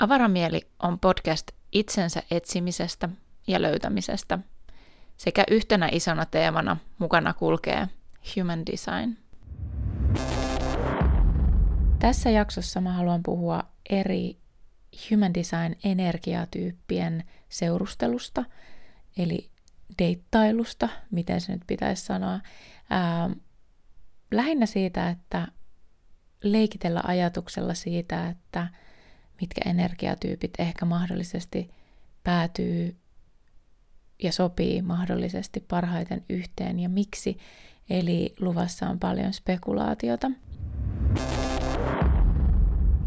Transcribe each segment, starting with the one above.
Avara mieli on podcast itsensä etsimisestä ja löytämisestä, sekä yhtenä isona teemana mukana kulkee Human Design. Tässä jaksossa mä haluan puhua eri Human Design-energiatyyppien seurustelusta, eli deittailusta, miten se nyt pitäisi sanoa. Lähinnä siitä, että leikitellä ajatuksella siitä, että mitkä energiatyypit ehkä mahdollisesti päätyy ja sopii mahdollisesti parhaiten yhteen ja miksi. Eli luvassa on paljon spekulaatiota.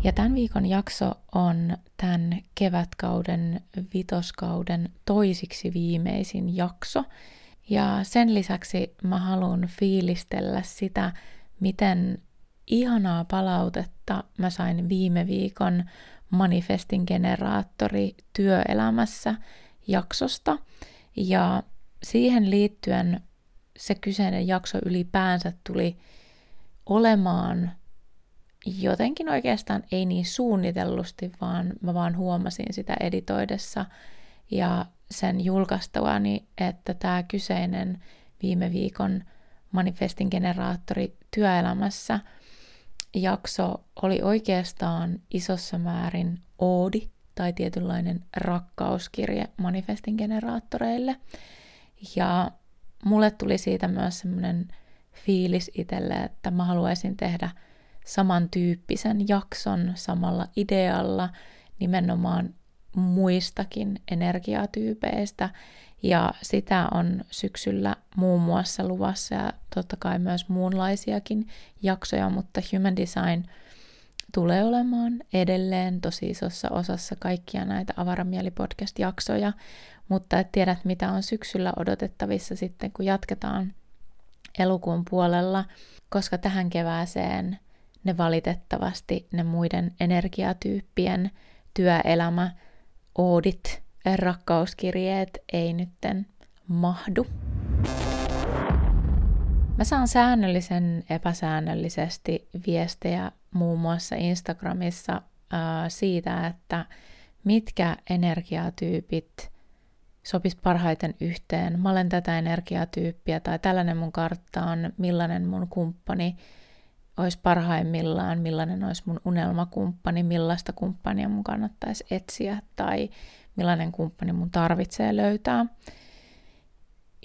Ja tämän viikon jakso on tämän kevätkauden, vitoskauden toisiksi viimeisin jakso. Ja sen lisäksi mä haluan fiilistellä sitä, miten ihanaa palautetta mä sain viime viikon Manifestin generaattori työelämässä jaksosta. Ja siihen liittyen se kyseinen jakso ylipäänsä tuli olemaan jotenkin oikeastaan ei niin suunnitellusti, vaan mä vaan huomasin sitä editoidessa ja sen julkaistuani, että tämä kyseinen viime viikon Manifestin generaattori työelämässä jakso oli oikeastaan isossa määrin oodi tai tietynlainen rakkauskirje Manifestin generaattoreille. Ja mulle tuli siitä myös semmoinen fiilis itselle, että mä haluaisin tehdä samantyyppisen jakson samalla idealla nimenomaan muistakin energiatyypeistä. Ja sitä on syksyllä muun muassa luvassa ja totta kai myös muunlaisiakin jaksoja, mutta Human Design tulee olemaan edelleen tosi isossa osassa kaikkia näitä Avara mieli podcast-jaksoja, mutta et tiedät mitä on syksyllä odotettavissa sitten kun jatketaan elokuun puolella, koska tähän kevääseen ne valitettavasti ne muiden energiatyyppien työelämä, oodit, rakkauskirjeet ei nytten mahdu. Mä saan säännöllisen epäsäännöllisesti viestejä muun muassa Instagramissa siitä, että mitkä energiatyypit sopisi parhaiten yhteen. Mä olen tätä energiatyyppiä tai tällainen mun kartta on, millainen mun kumppani olisi parhaimmillaan, millainen olisi mun unelmakumppani, millaista kumppania mun kannattaisi etsiä tai millainen kumppani mun tarvitsee löytää.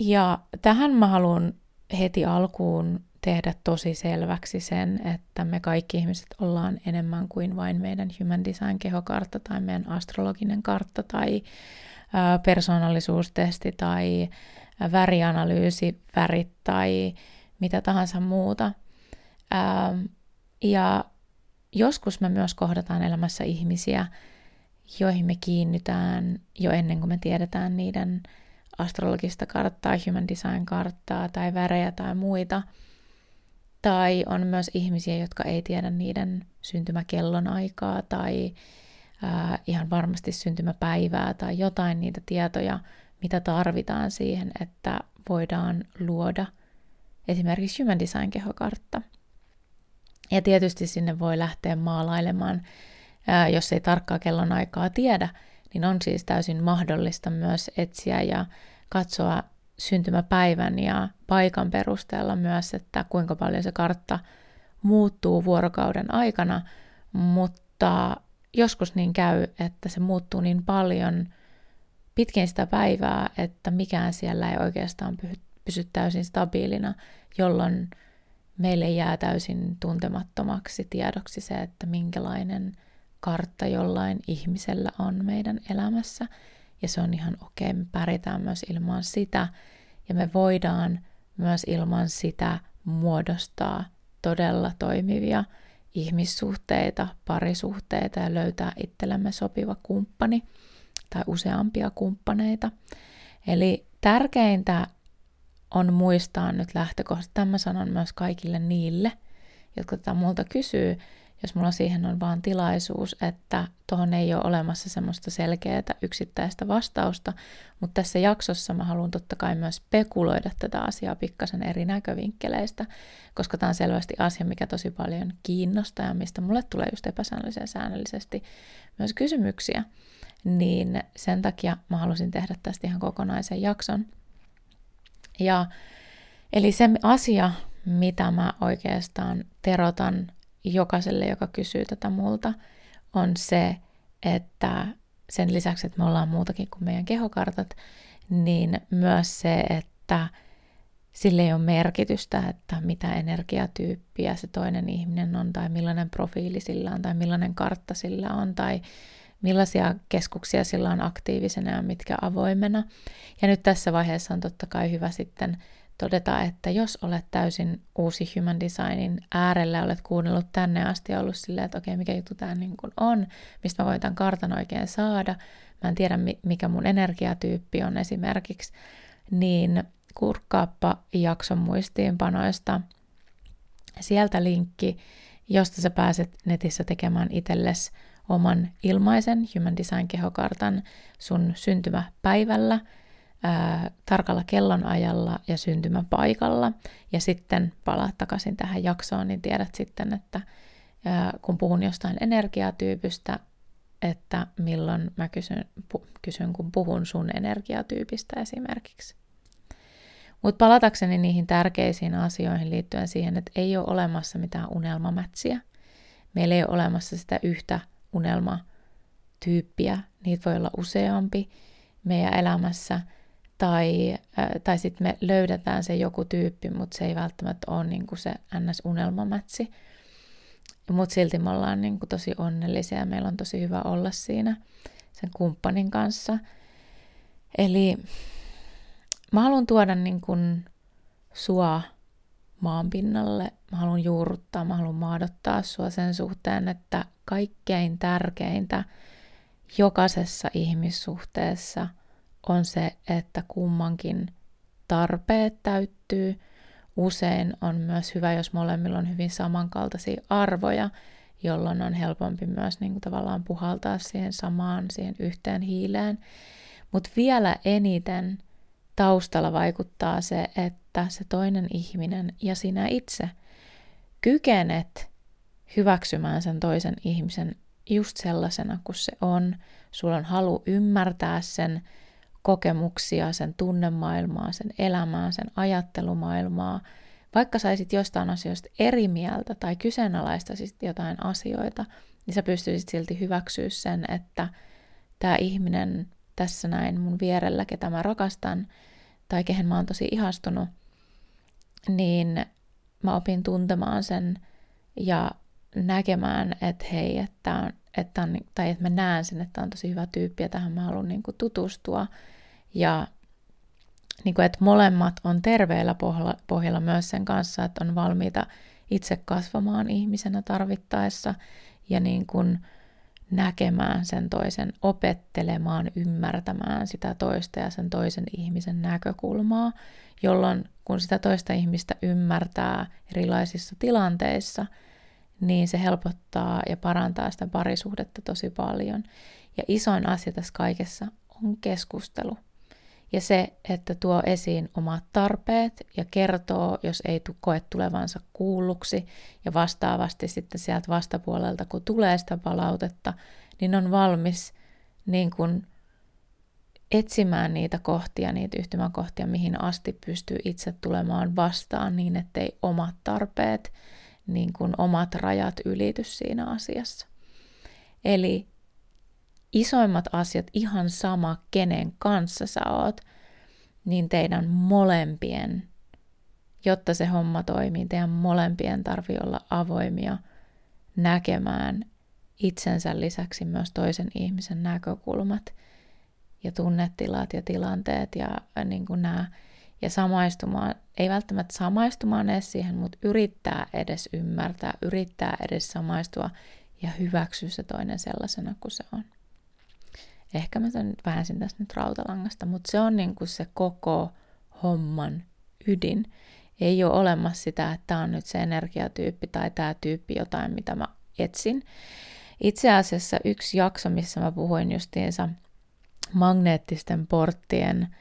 Ja tähän mä haluan heti alkuun tehdä tosi selväksi sen, että me kaikki ihmiset ollaan enemmän kuin vain meidän Human Design-kehokartta tai meidän astrologinen kartta tai persoonallisuustesti tai värianalyysi, värit tai mitä tahansa muuta. Ja joskus me myös kohdataan elämässä ihmisiä, joihin me kiinnytään jo ennen kuin me tiedetään niiden astrologista karttaa, Human Design-karttaa tai värejä tai muita. Tai on myös ihmisiä, jotka ei tiedä niiden syntymäkellonaikaa tai ihan varmasti syntymäpäivää tai jotain niitä tietoja, mitä tarvitaan siihen, että voidaan luoda esimerkiksi Human Design-kehokartta. Ja tietysti sinne voi lähteä maalailemaan, jos ei tarkkaa kellonaikaa tiedä, niin on siis täysin mahdollista myös etsiä ja katsoa syntymäpäivän ja paikan perusteella myös, että kuinka paljon se kartta muuttuu vuorokauden aikana, mutta joskus niin käy, että se muuttuu niin paljon pitkin sitä päivää, että mikään siellä ei oikeastaan pysy täysin stabiilina, jolloin meille jää täysin tuntemattomaksi tiedoksi se, että minkälainen kartta jollain ihmisellä on meidän elämässä. Ja se on ihan okei, me pärjätään myös ilman sitä. Ja me voidaan myös ilman sitä muodostaa todella toimivia ihmissuhteita, parisuhteita ja löytää itsellemme sopiva kumppani tai useampia kumppaneita. Eli tärkeintä on muistaa nyt lähtökohta. Tämän mä sanon myös kaikille niille, jotka tätä multa kysyy, jos mulla siihen on vaan tilaisuus, että tuohon ei ole olemassa semmoista selkeää yksittäistä vastausta, mutta tässä jaksossa mä haluan totta kai myös spekuloida tätä asiaa pikkasen eri näkövinkkeleistä, koska tämä on selvästi asia, mikä tosi paljon kiinnostaa ja mistä mulle tulee just epäsäännöllisen säännöllisesti myös kysymyksiä, niin sen takia mä halusin tehdä tästä ihan kokonaisen jakson. Ja eli se asia, mitä mä oikeastaan terotan jokaiselle, joka kysyy tätä multa, on se, että sen lisäksi, että me ollaan muutakin kuin meidän kehokartat, niin myös se, että sille ei ole merkitystä, että mitä energiatyyppiä se toinen ihminen on, tai millainen profiili sillä on, tai millainen kartta sillä on, tai millaisia keskuksia sillä on aktiivisena ja mitkä avoimena. Ja nyt tässä vaiheessa on totta kai hyvä sitten todeta, että jos olet täysin uusi Human Designin äärellä, olet kuunnellut tänne asti ja ollut silleen, että okei, mikä juttu tämä niin kuin on, mistä mä voin tämän kartan oikein saada, mä en tiedä mikä mun energiatyyppi on esimerkiksi, niin kurkkaappa jakson muistiinpanoista sieltä linkki, josta sä pääset netissä tekemään itsellesi oman ilmaisen Human Design-kehokartan sun syntymäpäivällä, tarkalla kellonajalla ja syntymäpaikalla. Ja sitten palaat takaisin tähän jaksoon, niin tiedät sitten, että kun puhun jostain energiatyypystä, että milloin mä kysyn kun puhun sun energiatyypistä esimerkiksi. Mutta palatakseni niihin tärkeisiin asioihin liittyen siihen, että ei ole olemassa mitään unelmamätsiä. Meillä ei ole olemassa sitä yhtä unelmatyyppiä. Niitä voi olla useampi meidän elämässä. Tai sitten me löydetään se joku tyyppi, mutta se ei välttämättä ole niinku se NS-unelmamätsi. Mutta silti me ollaan niinku tosi onnellisia ja meillä on tosi hyvä olla siinä sen kumppanin kanssa. Eli mä haluan tuoda niinku sua maan pinnalle. Mä haluan juurruttaa, mä haluan maadottaa sua sen suhteen, että kaikkein tärkeintä jokaisessa ihmissuhteessa on se, että kummankin tarpeet täyttyy. Usein on myös hyvä, jos molemmilla on hyvin samankaltaisia arvoja, jolloin on helpompi myös niin kuin tavallaan puhaltaa siihen samaan, siihen yhteen hiileen. Mutta vielä eniten taustalla vaikuttaa se, että se toinen ihminen ja sinä itse kykenet hyväksymään sen toisen ihmisen just sellaisena kuin se on. Sulla on halu ymmärtää sen kokemuksia, sen tunnemaailmaa, sen elämää, sen ajattelumaailmaa. Vaikka saisit jostain asioista eri mieltä tai kyseenalaistaisit jotain asioita, niin sä pystyisit silti hyväksyä sen, että tämä ihminen tässä näin mun vierellä, ketä mä rakastan tai kehen mä oon tosi ihastunut, niin mä opin tuntemaan sen ja näkemään, että hei, että mä näen sen, että on tosi hyvä tyyppi ja tähän mä haluan niin kuin tutustua. Ja niin kuin, että molemmat on terveellä pohjalla myös sen kanssa, että on valmiita itse kasvamaan ihmisenä tarvittaessa ja niin kuin näkemään sen toisen, opettelemaan, ymmärtämään sitä toista ja sen toisen ihmisen näkökulmaa, jolloin kun sitä toista ihmistä ymmärtää erilaisissa tilanteissa, niin se helpottaa ja parantaa sitä parisuhdetta tosi paljon. Ja isoin asia tässä kaikessa on keskustelu. Ja se, että tuo esiin omat tarpeet ja kertoo, jos ei koe tulevansa kuulluksi. Ja vastaavasti sitten sieltä vastapuolelta, kun tulee sitä palautetta, niin on valmis niin kun etsimään niitä kohtia, niitä yhtymäkohtia, mihin asti pystyy itse tulemaan vastaan niin, ettei omat tarpeet, niin kuin omat rajat ylity siinä asiassa. Eli isoimmat asiat, ihan sama kenen kanssa sä oot, niin teidän molempien, jotta se homma toimii, teidän molempien tarvii olla avoimia näkemään itsensä lisäksi myös toisen ihmisen näkökulmat ja tunnetilat ja tilanteet ja niin kuin nämä. Ja samaistumaan, ei välttämättä samaistumaan edes siihen, mutta yrittää edes ymmärtää, yrittää edes samaistua ja hyväksyä se toinen sellaisena kuin se on. Ehkä mä sen vähäisin tässä nyt rautalangasta, mutta se on niin kuin se koko homman ydin. Ei ole olemassa sitä, että tämä on nyt se energiatyyppi tai tämä tyyppi jotain, mitä mä etsin. Itse asiassa yksi jakso, missä mä puhuin justiinsa magneettisten porttien,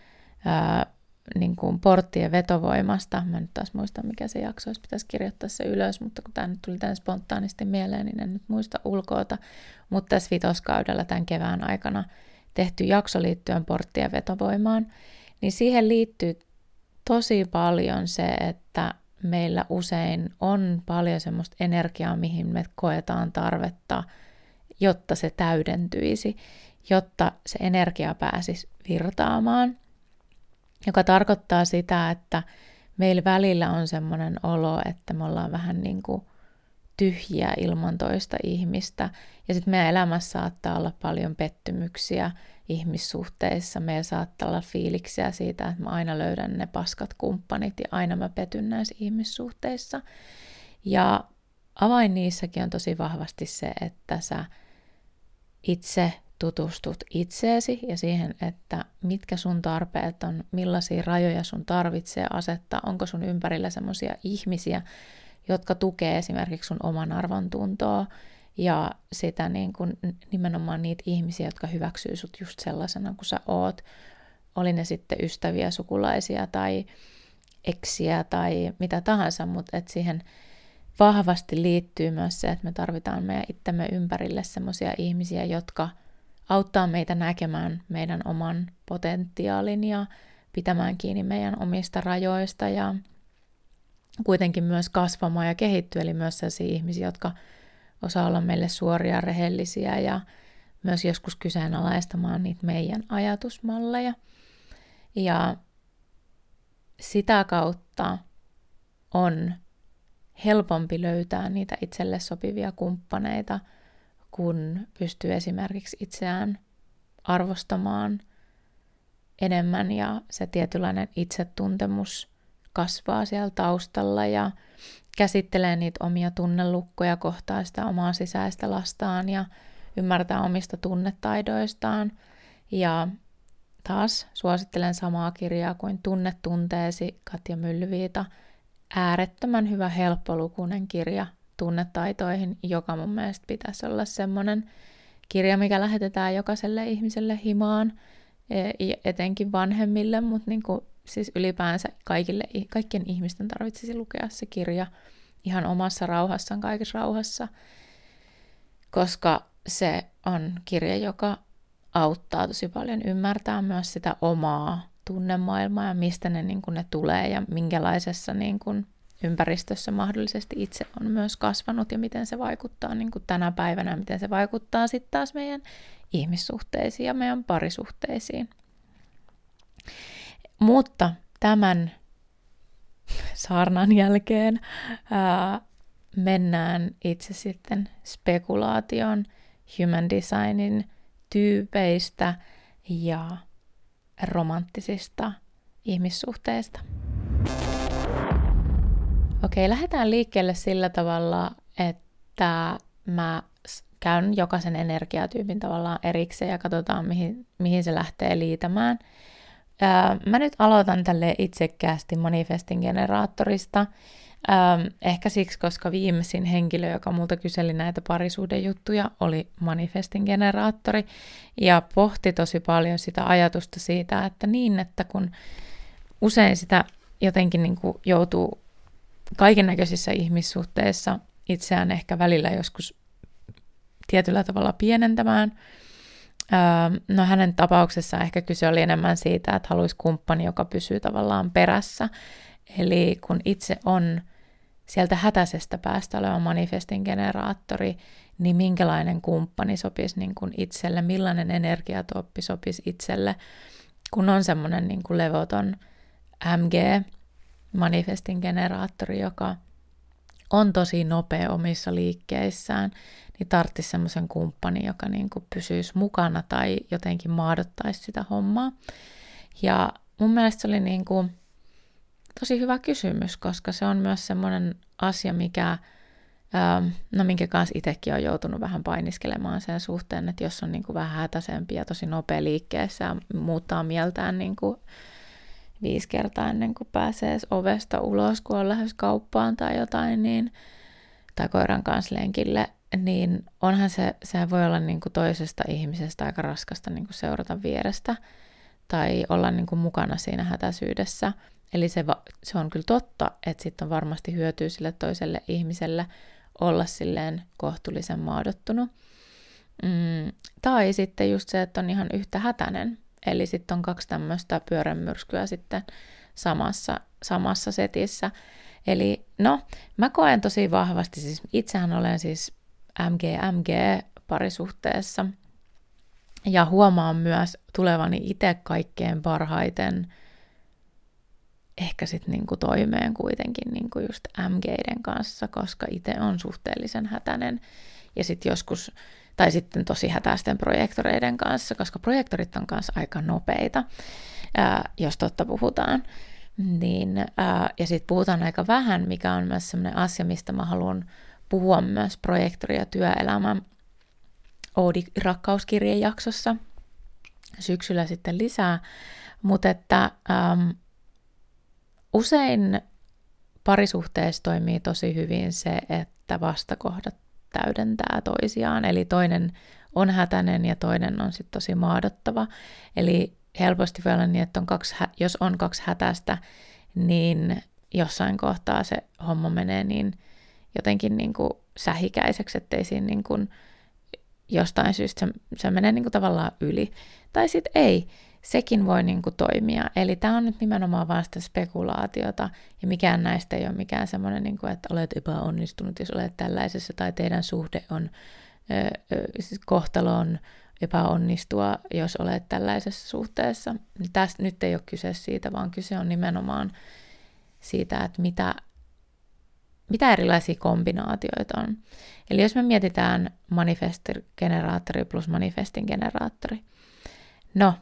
niin kuin porttien vetovoimasta. Mä nyt taas muistan, mikä se jakso olisi, pitäisi kirjoittaa se ylös, mutta kun tämä nyt tuli tämän spontaanisti mieleen, niin en nyt muista ulkoota. Mutta tässä vitoskaudella tämän kevään aikana tehty jakso liittyen porttien vetovoimaan, niin siihen liittyy tosi paljon se, että meillä usein on paljon semmoista energiaa, mihin me koetaan tarvetta, jotta se täydentyisi, jotta se energia pääsisi virtaamaan, joka tarkoittaa sitä, että meillä välillä on semmoinen olo, että me ollaan vähän niin kuin tyhjiä ilman toista ihmistä, ja sitten meidän elämässä saattaa olla paljon pettymyksiä ihmissuhteissa, meillä saattaa olla fiiliksiä siitä, että mä aina löydän ne paskat kumppanit ja aina mä petyn näissä ihmissuhteissa. Ja avain niissäkin on tosi vahvasti se, että sä itse tutustut itseesi ja siihen, että mitkä sun tarpeet on, millaisia rajoja sun tarvitsee asettaa, onko sun ympärillä semmoisia ihmisiä, jotka tukee esimerkiksi sun oman arvontuntoa ja sitä niin kuin nimenomaan niitä ihmisiä, jotka hyväksyy sut just sellaisena kuin sä oot. Oli ne sitten ystäviä, sukulaisia tai eksiä tai mitä tahansa, mutta et siihen vahvasti liittyy myös se, että me tarvitaan meidän itsemme ympärille semmoisia ihmisiä, jotka auttaa meitä näkemään meidän oman potentiaalin ja pitämään kiinni meidän omista rajoista ja kuitenkin myös kasvamaan ja kehittyä, eli myös sellaisia ihmisiä, jotka osaa olla meille suoria, rehellisiä ja myös joskus kyseenalaistamaan niitä meidän ajatusmalleja. Ja sitä kautta on helpompi löytää niitä itselle sopivia kumppaneita, kun pystyy esimerkiksi itseään arvostamaan enemmän ja se tietynlainen itsetuntemus kasvaa siellä taustalla ja käsittelee niitä omia tunnelukkoja, kohtaa sitä omaa sisäistä lastaan ja ymmärtää omista tunnetaidoistaan. Ja taas suosittelen samaa kirjaa kuin Tunne tunteesi, Katja Myllyviita. Äärettömän hyvä, helppolukuinen kirja tunnetaitoihin, joka mun mielestä pitäisi olla semmoinen kirja, mikä lähetetään jokaiselle ihmiselle himaan, etenkin vanhemmille, mutta niin kuin siis ylipäänsä kaikkien ihmisten tarvitsisi lukea se kirja ihan omassa rauhassaan, kaikessa rauhassa, koska se on kirja, joka auttaa tosi paljon ymmärtää myös sitä omaa tunnemaailmaa ja mistä ne tulee ja minkälaisessa niin kuin ympäristössä mahdollisesti itse on myös kasvanut ja miten se vaikuttaa niin kuin tänä päivänä, miten se vaikuttaa sitten taas meidän ihmissuhteisiin ja meidän parisuhteisiin. Mutta tämän saarnan jälkeen mennään itse sitten spekulaation, human designin tyypeistä ja romanttisista ihmissuhteista. Okei, lähdetään liikkeelle sillä tavalla, että mä käyn jokaisen energiatyypin tavallaan erikseen ja katsotaan, mihin se lähtee liitämään. Mä nyt aloitan tälleen itsekkäästi manifestin generaattorista. Ehkä siksi, koska viimeisin henkilö, joka multa kyseli näitä parisuhdejuttuja, oli manifestin generaattori ja pohti tosi paljon sitä ajatusta siitä, että niin, että kun usein sitä jotenkin niin kuin joutuu kaikennäköisissä ihmissuhteissa itseään ehkä välillä joskus tietyllä tavalla pienentämään. No hänen tapauksessaan ehkä kyse oli enemmän siitä, että haluaisi kumppani, joka pysyy tavallaan perässä. Eli kun itse on sieltä hätäisestä päästä oleva manifestin generaattori, niin minkälainen kumppani sopisi niin kuin itselle, millainen energiatoppi sopisi itselle, kun on semmoinen niin kuin levoton MG-manifestin generaattori, joka on tosi nopea omissa liikkeissään, niin tarvitsisi semmoisen kumppanin, joka niin kuin pysyisi mukana tai jotenkin maadottaisi sitä hommaa. Ja mun mielestä se oli niin kuin tosi hyvä kysymys, koska se on myös semmoinen asia, minkä kanssa itsekin on joutunut vähän painiskelemaan sen suhteen, että jos on niin kuin vähän hätäisempi ja tosi nopea liikkeessä ja muuttaa mieltään niin kuin 5 kertaa ennen kuin pääsee ovesta ulos, kun on lähes kauppaan tai jotain, niin, tai koiran kanssa lenkille, niin onhan se voi olla niin kuin toisesta ihmisestä aika raskasta niin kuin seurata vierestä tai olla niin kuin mukana siinä hätäisyydessä. Eli se on kyllä totta, että sitten on varmasti hyötyä sille toiselle ihmiselle olla silleen kohtuullisen maadottunut. Tai sitten just se, että on ihan yhtä hätäinen. Eli sitten on kaksi tämmöistä pyörämyrskyä sitten samassa setissä. Eli no, mä koen tosi vahvasti, siis itsehän olen siis MG-parisuhteessa ja huomaan myös tulevani itse kaikkein parhaiten ehkä sitten niinku toimeen kuitenkin niinku just MG:iden kanssa, koska itse on suhteellisen hätäinen ja sitten joskus, tai sitten tosi hätäisten projektoreiden kanssa, koska projektorit on kanssa aika nopeita, jos totta puhutaan. Niin, ja sitten puhutaan aika vähän, mikä on myös sellainen asia, mistä mä haluan puhua myös projektori- ja työelämän Oodi-rakkauskirjan jaksossa syksyllä sitten lisää, mutta että usein parisuhteessa toimii tosi hyvin se, että vastakohdat täydentää toisiaan, eli toinen on hätäinen ja toinen on sitten tosi maadottava, eli helposti voi olla niin, että jos on kaksi hätäistä, niin jossain kohtaa se homma menee niin jotenkin niin kuin sähikäiseksi, ettei siinä niin kuin jostain syystä se menee niin kuin tavallaan yli. Tai sitten ei, sekin voi niin kuin toimia. Eli tämä on nyt nimenomaan vaan sitä spekulaatiota, ja mikään näistä ei ole mikään semmoinen, niin kuin, että olet epäonnistunut, jos olet tällaisessa, tai teidän suhde on kohtaloon, epäonnistua, jos olet tällaisessa suhteessa. Tästä nyt ei ole kyse siitä, vaan kyse on nimenomaan siitä, että mitä erilaisia kombinaatioita on. Eli jos me mietitään manifestigeneraattori plus manifestin generaattori. No,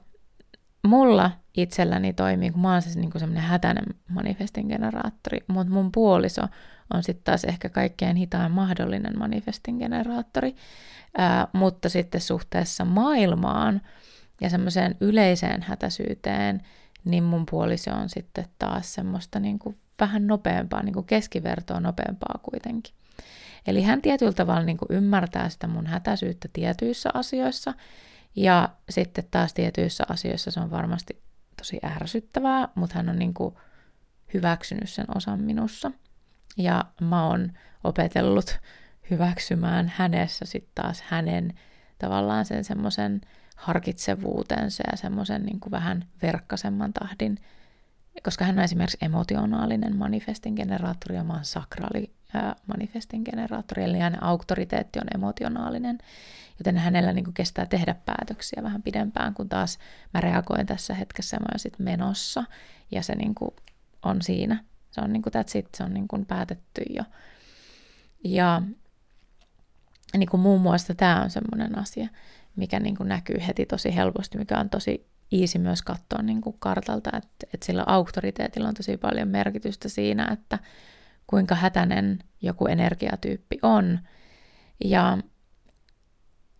mulla itselläni toimii, kun mä oon siis niinku semmoinen hätäinen manifestin generaattori, mutta mun puoliso on sitten taas ehkä kaikkein hitaan mahdollinen manifestin generaattori, mutta sitten suhteessa maailmaan ja semmoiseen yleiseen hätäisyyteen, niin mun puoliso on sitten taas semmoista niinku vähän nopeampaa, niinku keskivertoa nopeampaa kuitenkin. Eli hän tietyllä tavalla niinku ymmärtää sitä mun hätäisyyttä tietyissä asioissa, ja sitten taas tietyissä asioissa se on varmasti tosi ärsyttävää, mutta hän on niin kuin hyväksynyt sen osan minussa. Ja mä oon opetellut hyväksymään hänessä sitten taas hänen tavallaan sen semmoisen harkitsevuutensa ja semmoisen niin kuin vähän verkkasemman tahdin. Koska hän on esimerkiksi emotionaalinen manifestin generaattori ja mä oon sakraali manifestin generaattori, eli hänen auktoriteetti on emotionaalinen, joten hänellä niin kuin kestää tehdä päätöksiä vähän pidempään, kun taas mä reagoin tässä hetkessä, mä oon sitten menossa, ja se niin kuin on siinä. Se on niin kuin that's it, se on niin kuin päätetty jo. Ja niin kuin muun muassa tämä on semmoinen asia, mikä niin kuin näkyy heti tosi helposti, mikä on tosi easy myös katsoa niin kuin kartalta, että sillä auktoriteetilla on tosi paljon merkitystä siinä, että kuinka hätäinen joku energiatyyppi on. Ja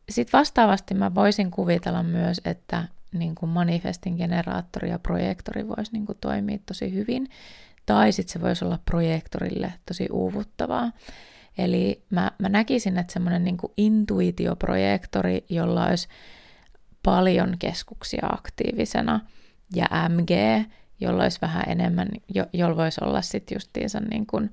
sitten vastaavasti mä voisin kuvitella myös, että niin kuin manifestin generaattori ja projektori voisi niin kuin toimia tosi hyvin, tai sitten se voisi olla projektorille tosi uuvuttavaa. Eli mä näkisin, että semmoinen niin kuin intuitioprojektori, jolla olisi paljon keskuksia aktiivisena, ja MG, jolla olisi vähän enemmän, jolla voisi olla sitten justiinsa niin kuin,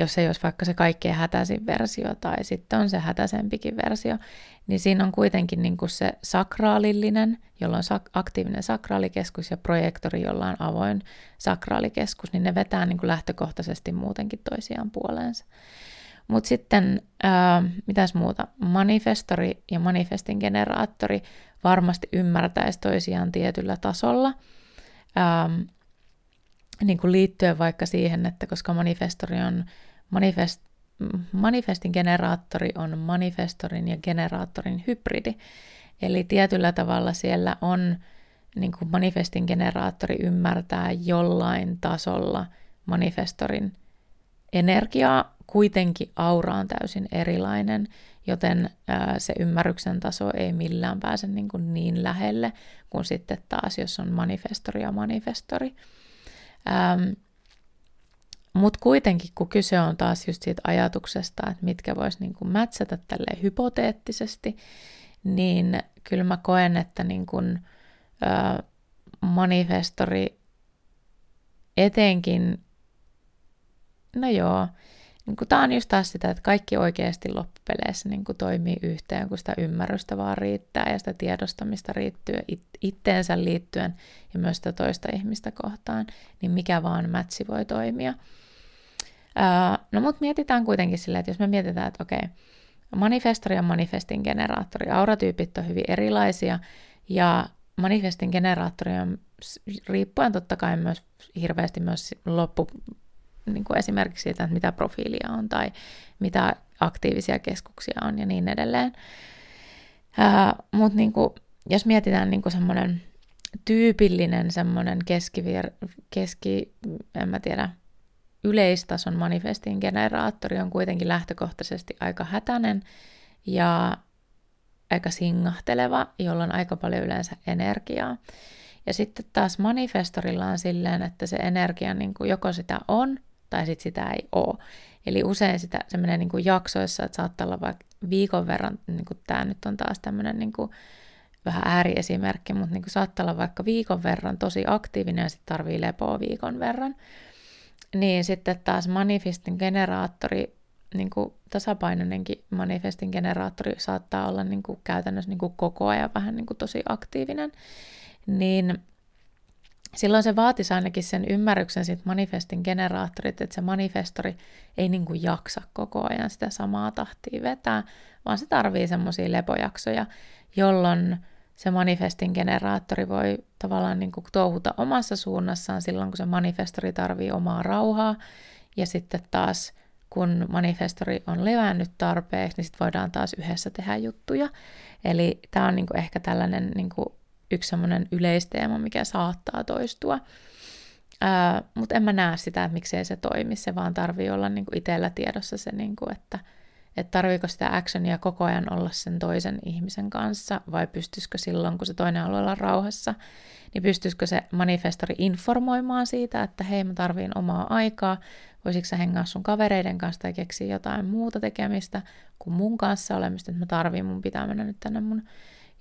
jos ei olisi vaikka se kaikkein hätäisin versio tai sitten on se hätäisempikin versio, niin siinä on kuitenkin niin kuin se sakraalillinen, jolla on aktiivinen sakraalikeskus ja projektori, jolla on avoin sakraalikeskus, niin ne vetää niin kuin lähtökohtaisesti muutenkin toisiaan puoleensa. Mutta sitten, mitäs muuta, manifestori ja manifestin generaattori varmasti ymmärtäisi toisiaan tietyllä tasolla, niin kuin liittyen vaikka siihen, että koska manifestin generaattori on manifestorin ja generaattorin hybridi, eli tietyllä tavalla siellä on, niin kuin manifestin generaattori ymmärtää jollain tasolla manifestorin energiaa, kuitenkin aura on täysin erilainen, joten se ymmärryksen taso ei millään pääse niin lähelle kuin sitten taas, jos on manifestori ja manifestori. Mutta kuitenkin, kun kyse on taas just siitä ajatuksesta, että mitkä vois niinku mätsätä tälleen hypoteettisesti, niin kyllä mä koen, että niinku, manifestori etenkin, no joo, niinku tää on just taas sitä, että kaikki oikeasti loppupeleissä niinku toimii yhteen, kun sitä ymmärrystä vaan riittää ja sitä tiedostamista riittyy itteensä liittyen ja myös sitä toista ihmistä kohtaan, niin mikä vaan mätsi voi toimia. No mut mietitään kuitenkin silleen, että jos me mietitään, että okei, manifestori ja manifestin generaattori, auratyypit on hyvin erilaisia ja manifestin generaattori on riippuen totta kai myös hirveästi myös niin kuin esimerkiksi siitä, että mitä profiilia on tai mitä aktiivisia keskuksia on ja niin edelleen. Mutta niin jos mietitään niin semmoinen tyypillinen semmoinen yleistason manifestin generaattori on kuitenkin lähtökohtaisesti aika hätäinen ja aika singahteleva, jolla on aika paljon yleensä energiaa. Ja sitten taas manifestorilla on silleen, että se energia niin kuin joko sitä on tai sitten sitä ei ole. Eli usein sitä, se menee niin kuin jaksoissa, että saattaa olla vaikka viikon verran, niin kuin tämä nyt on taas tämmöinen niin kuin vähän ääriesimerkki, mutta niin kuin saattaa olla vaikka viikon verran tosi aktiivinen ja sitten tarvii lepoa viikon verran. Niin sitten taas manifestin generaattori, niin kuin tasapainoinenkin manifestin generaattori saattaa olla niin kuin käytännössä niin kuin koko ajan vähän niin kuin tosi aktiivinen. Niin silloin se vaatisi ainakin sen ymmärryksen siitä manifestin generaattorit, että se manifestori ei niin kuin jaksa koko ajan sitä samaa tahtia vetää, vaan se tarvii semmoisia lepojaksoja, jolloin se manifestin generaattori voi tavallaan niin kuin touhuta omassa suunnassaan silloin, kun se manifestori tarvii omaa rauhaa, ja sitten taas kun manifestori on levännyt tarpeeksi, niin sitten voidaan taas yhdessä tehdä juttuja. Eli tämä on niin kuin ehkä tällainen niin kuin yksi semmoinen yleisteema, mikä saattaa toistua. Mutta en mä näe sitä, että miksei se toimi. Se vaan tarvii olla niinku itsellä tiedossa se, niinku, että tarviiko sitä actionia koko ajan olla sen toisen ihmisen kanssa, vai pystyisikö silloin, kun se toinen haluaa olla rauhassa, niin pystyisikö se manifestori informoimaan siitä, että hei, mä tarviin omaa aikaa, voisitko sä hengaa sun kavereiden kanssa tai keksiä jotain muuta tekemistä kuin mun kanssa olemista, että mä tarviin, mun pitää mennä nyt tänne mun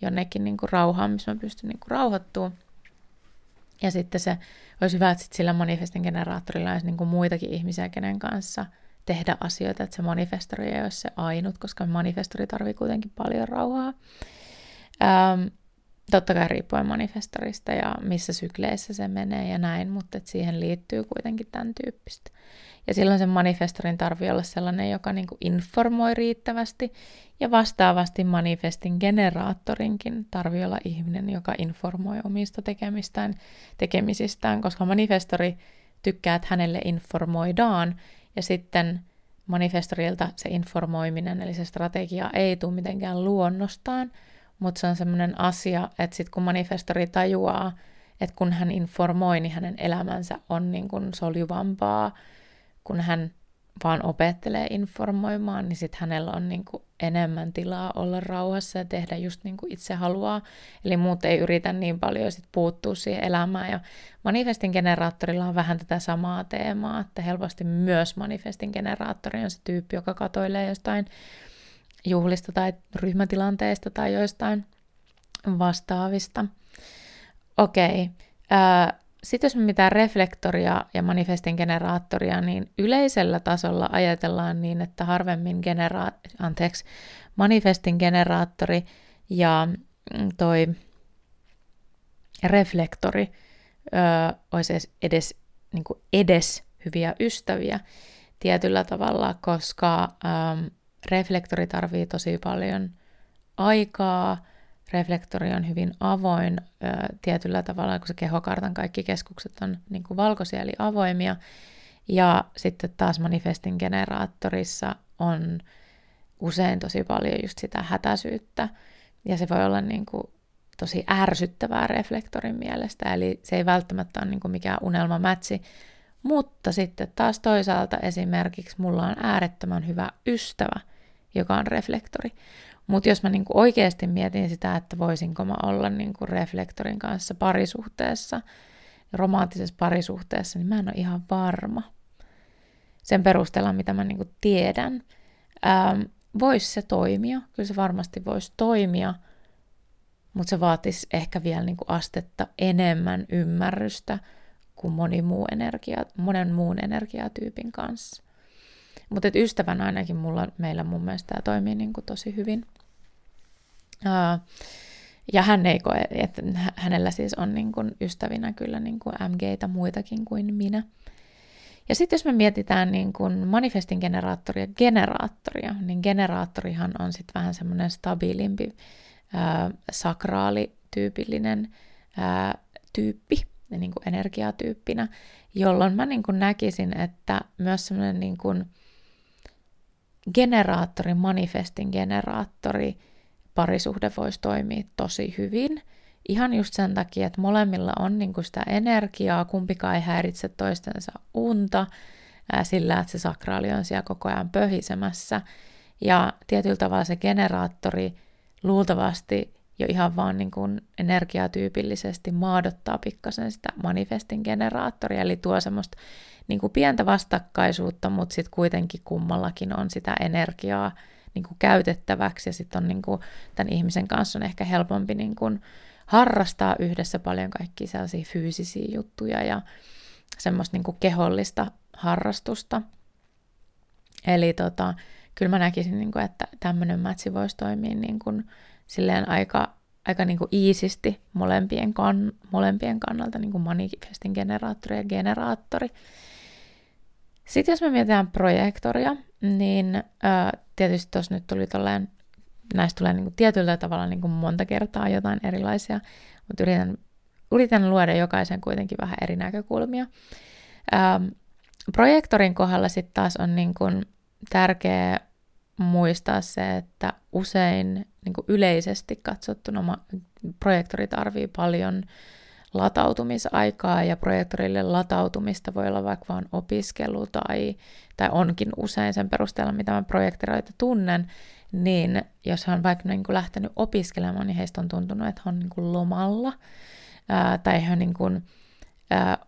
jonnekin niinku rauhaan, missä mä pystyn niinku rauhoittumaan. Ja sitten se olisi hyvä, että sillä manifestin generaattorilla olisi niinku muitakin ihmisiä, kenen kanssa tehdä asioita, että se manifestori ei ole se ainut, koska manifestori tarvitsee kuitenkin paljon rauhaa. Totta kai riippuen manifestorista ja missä sykleissä se menee ja näin, mutta et siihen liittyy kuitenkin tämän tyyppistä. Ja silloin sen manifestorin tarvii olla sellainen, joka niin kuin informoi riittävästi, ja vastaavasti manifestin generaattorinkin tarvii olla ihminen, joka informoi omista tekemisistään, koska manifestori tykkää, että hänelle informoidaan, ja sitten manifestorilta se informoiminen, eli se strategia ei tule mitenkään luonnostaan, mutta se on sellainen asia, että sitten kun manifestori tajuaa, että kun hän informoi, niin hänen elämänsä on niin kuin soljuvampaa, kun hän vaan opettelee informoimaan, niin sitten hänellä on niin kuin enemmän tilaa olla rauhassa ja tehdä just niin kuin itse haluaa. Eli muut ei yritä niin paljon sit puuttua siihen elämään. Ja manifestin generaattorilla on vähän tätä samaa teemaa, että helposti myös manifestin generaattori on se tyyppi, joka katoilee jostain juhlista tai ryhmätilanteista tai joistain vastaavista. Okei. Sitten jos me mitään reflektoria ja manifestin generaattoria, niin yleisellä tasolla ajatellaan niin, että harvemmin manifestin generaattori ja toi reflektori olisi edes, niin kuin edes hyviä ystäviä tietyllä tavalla, koska reflektori tarvitsee tosi paljon aikaa. Reflektori on hyvin avoin tietyllä tavalla, kun se kehokartan kaikki keskukset on niin kuin valkoisia, eli avoimia. Ja sitten taas manifestin generaattorissa on usein tosi paljon just sitä hätäisyyttä. Ja se voi olla niin kuin tosi ärsyttävää reflektorin mielestä, eli se ei välttämättä ole niin kuin mikään unelmamätsi. Mutta sitten taas toisaalta esimerkiksi mulla on äärettömän hyvä ystävä, joka on reflektori. Mutta jos mä niinku oikeasti mietin sitä, että voisinko mä olla niinku reflektorin kanssa parisuhteessa, romanttisessa parisuhteessa, niin mä en ole ihan varma. sen perusteella, mitä mä niinku tiedän. Voisi se toimia, kyllä se varmasti voisi toimia, mutta se vaatisi ehkä vielä niinku astetta enemmän ymmärrystä kuin monen muun energiatyypin kanssa. Mutta ystävän ainakin meillä mun mielestä tämä toimii niinku tosi hyvin. Ja hän ei koe, että hänellä siis on niin kuin ystävinä kyllä niin kuin MG:tä muitakin kuin minä. Ja sitten jos me mietitään niin kuin manifestin generaattoria, niin generaattorihan on sitten vähän semmoinen stabiilimpi, sakraalityypillinen tyyppi, niin kuin energiatyyppinä, jolloin mä niin kuin näkisin, että myös semmoinen niin kuin generaattori, manifestin generaattori, parisuhde voisi toimia tosi hyvin. Ihan just sen takia, että molemmilla on niinku sitä energiaa, kumpikaan ei häiritse toistensa unta sillä, että se sakraali on siellä koko ajan pöhisemässä. Ja tietyllä tavalla se generaattori luultavasti jo ihan vaan niinku energiatyypillisesti maadottaa pikkasen sitä manifestin generaattoria, eli tuo semmoista niinku pientä vastakkaisuutta, mutta sitten kuitenkin kummallakin on sitä energiaa niin kuin käytettäväksi, ja sitten on niin kuin, tämän ihmisen kanssa on ehkä helpompi niin kuin harrastaa yhdessä paljon kaikkia sellaisia fyysisiä juttuja ja semmoista niin kuin kehollista harrastusta. Eli kyllä mä näkisin, niin kuin, että tämmöinen matchi voisi toimia niin kuin, silleen aika niin kuin iisisti molempien kannalta, niin kuin manifestin generaattori ja generaattori. Sitten jos me mietitään projektoria, niin tietysti tuossa nyt tuli tolleen, näistä tulee niinku tietyllä tavalla niinku monta kertaa jotain erilaisia, mutta yritän luoda jokaisen kuitenkin vähän eri näkökulmia. Projektorin kohdalla sitten taas on niinku tärkeää muistaa se, että usein niinku yleisesti katsottuna projektori tarvii paljon latautumisaikaa, ja projektorille latautumista voi olla vaikka vaan opiskelu tai onkin usein sen perusteella, mitä mä projektoroita tunnen, niin jos hän on vaikka niin kuin lähtenyt opiskelemaan, niin heistä on tuntunut, että hän on niin kuin lomalla tai hän niin kuin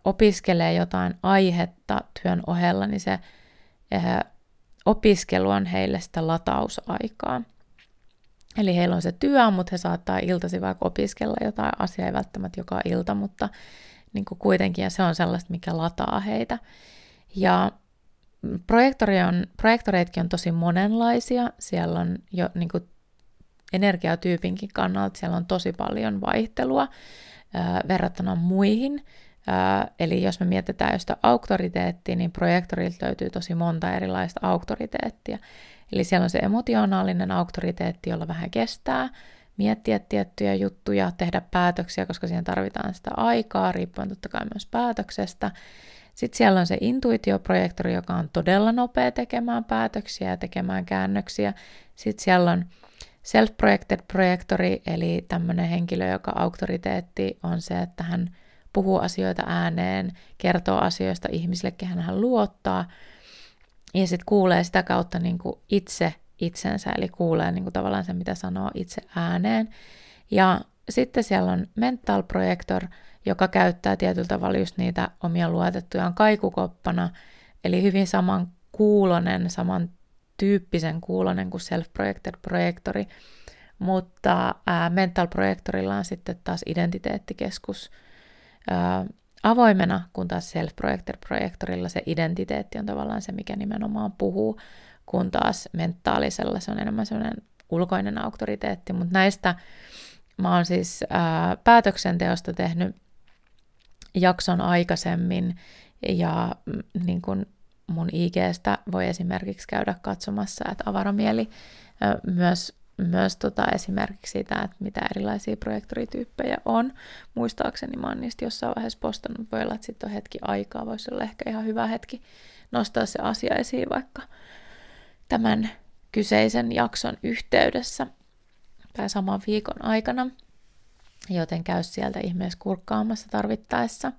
opiskelee jotain aihetta työn ohella, niin se opiskelu on heille sitä latausaikaa. Eli heillä on se työ, mutta he saattaa iltasi vaikka opiskella jotain asiaa, ei välttämättä joka ilta, mutta niin kuin kuitenkin, ja se on sellaista, mikä lataa heitä. Ja projektoreitkin on tosi monenlaisia, siellä on jo niin kuin energiatyypinkin kannalta, siellä on tosi paljon vaihtelua verrattuna muihin. Eli jos me mietitään jostain auktoriteettia, niin projektorilta löytyy tosi monta erilaista auktoriteettia. Eli siellä on se emotionaalinen auktoriteetti, jolla vähän kestää miettiä tiettyjä juttuja, tehdä päätöksiä, koska siihen tarvitaan sitä aikaa, riippuen totta kai myös päätöksestä. Sitten siellä on se intuitioprojektori, joka on todella nopea tekemään päätöksiä ja tekemään käännöksiä. Sitten siellä on self-projected projektori, eli tämmöinen henkilö, joka auktoriteetti on se, että hän puhuu asioita ääneen, kertoo asioista ihmisille, kehen hän luottaa. Ja sitten kuulee sitä kautta niinku itse itsensä, eli kuulee niinku tavallaan se, mitä sanoo itse ääneen. Ja sitten siellä on mental projector, joka käyttää tietyllä tavalla just niitä omia luotettujaan kaikukoppana, eli hyvin samantyyppisen kuulonen kuin self-projected projektori. Mutta mental projektorilla on sitten taas identiteettikeskus avoimena, kun taas self-projektorilla se identiteetti on tavallaan se, mikä nimenomaan puhuu, kun taas mentaalisella se on enemmän sellainen ulkoinen auktoriteetti. Mutta näistä mä oon siis päätöksenteosta tehnyt jakson aikaisemmin, ja niin kun mun IG:stä voi esimerkiksi käydä katsomassa, että Avara mieli myös esimerkiksi sitä, että mitä erilaisia projektorityyppejä on. Muistaakseni mä oon niistä jossain vaiheessa postannut. Voi olla, että sitten on hetki aikaa. Voisi olla ehkä ihan hyvä hetki nostaa se asia esiin vaikka tämän kyseisen jakson yhteydessä tai saman viikon aikana. Joten käy sieltä ihmeessä kurkkaamassa tarvittaessa.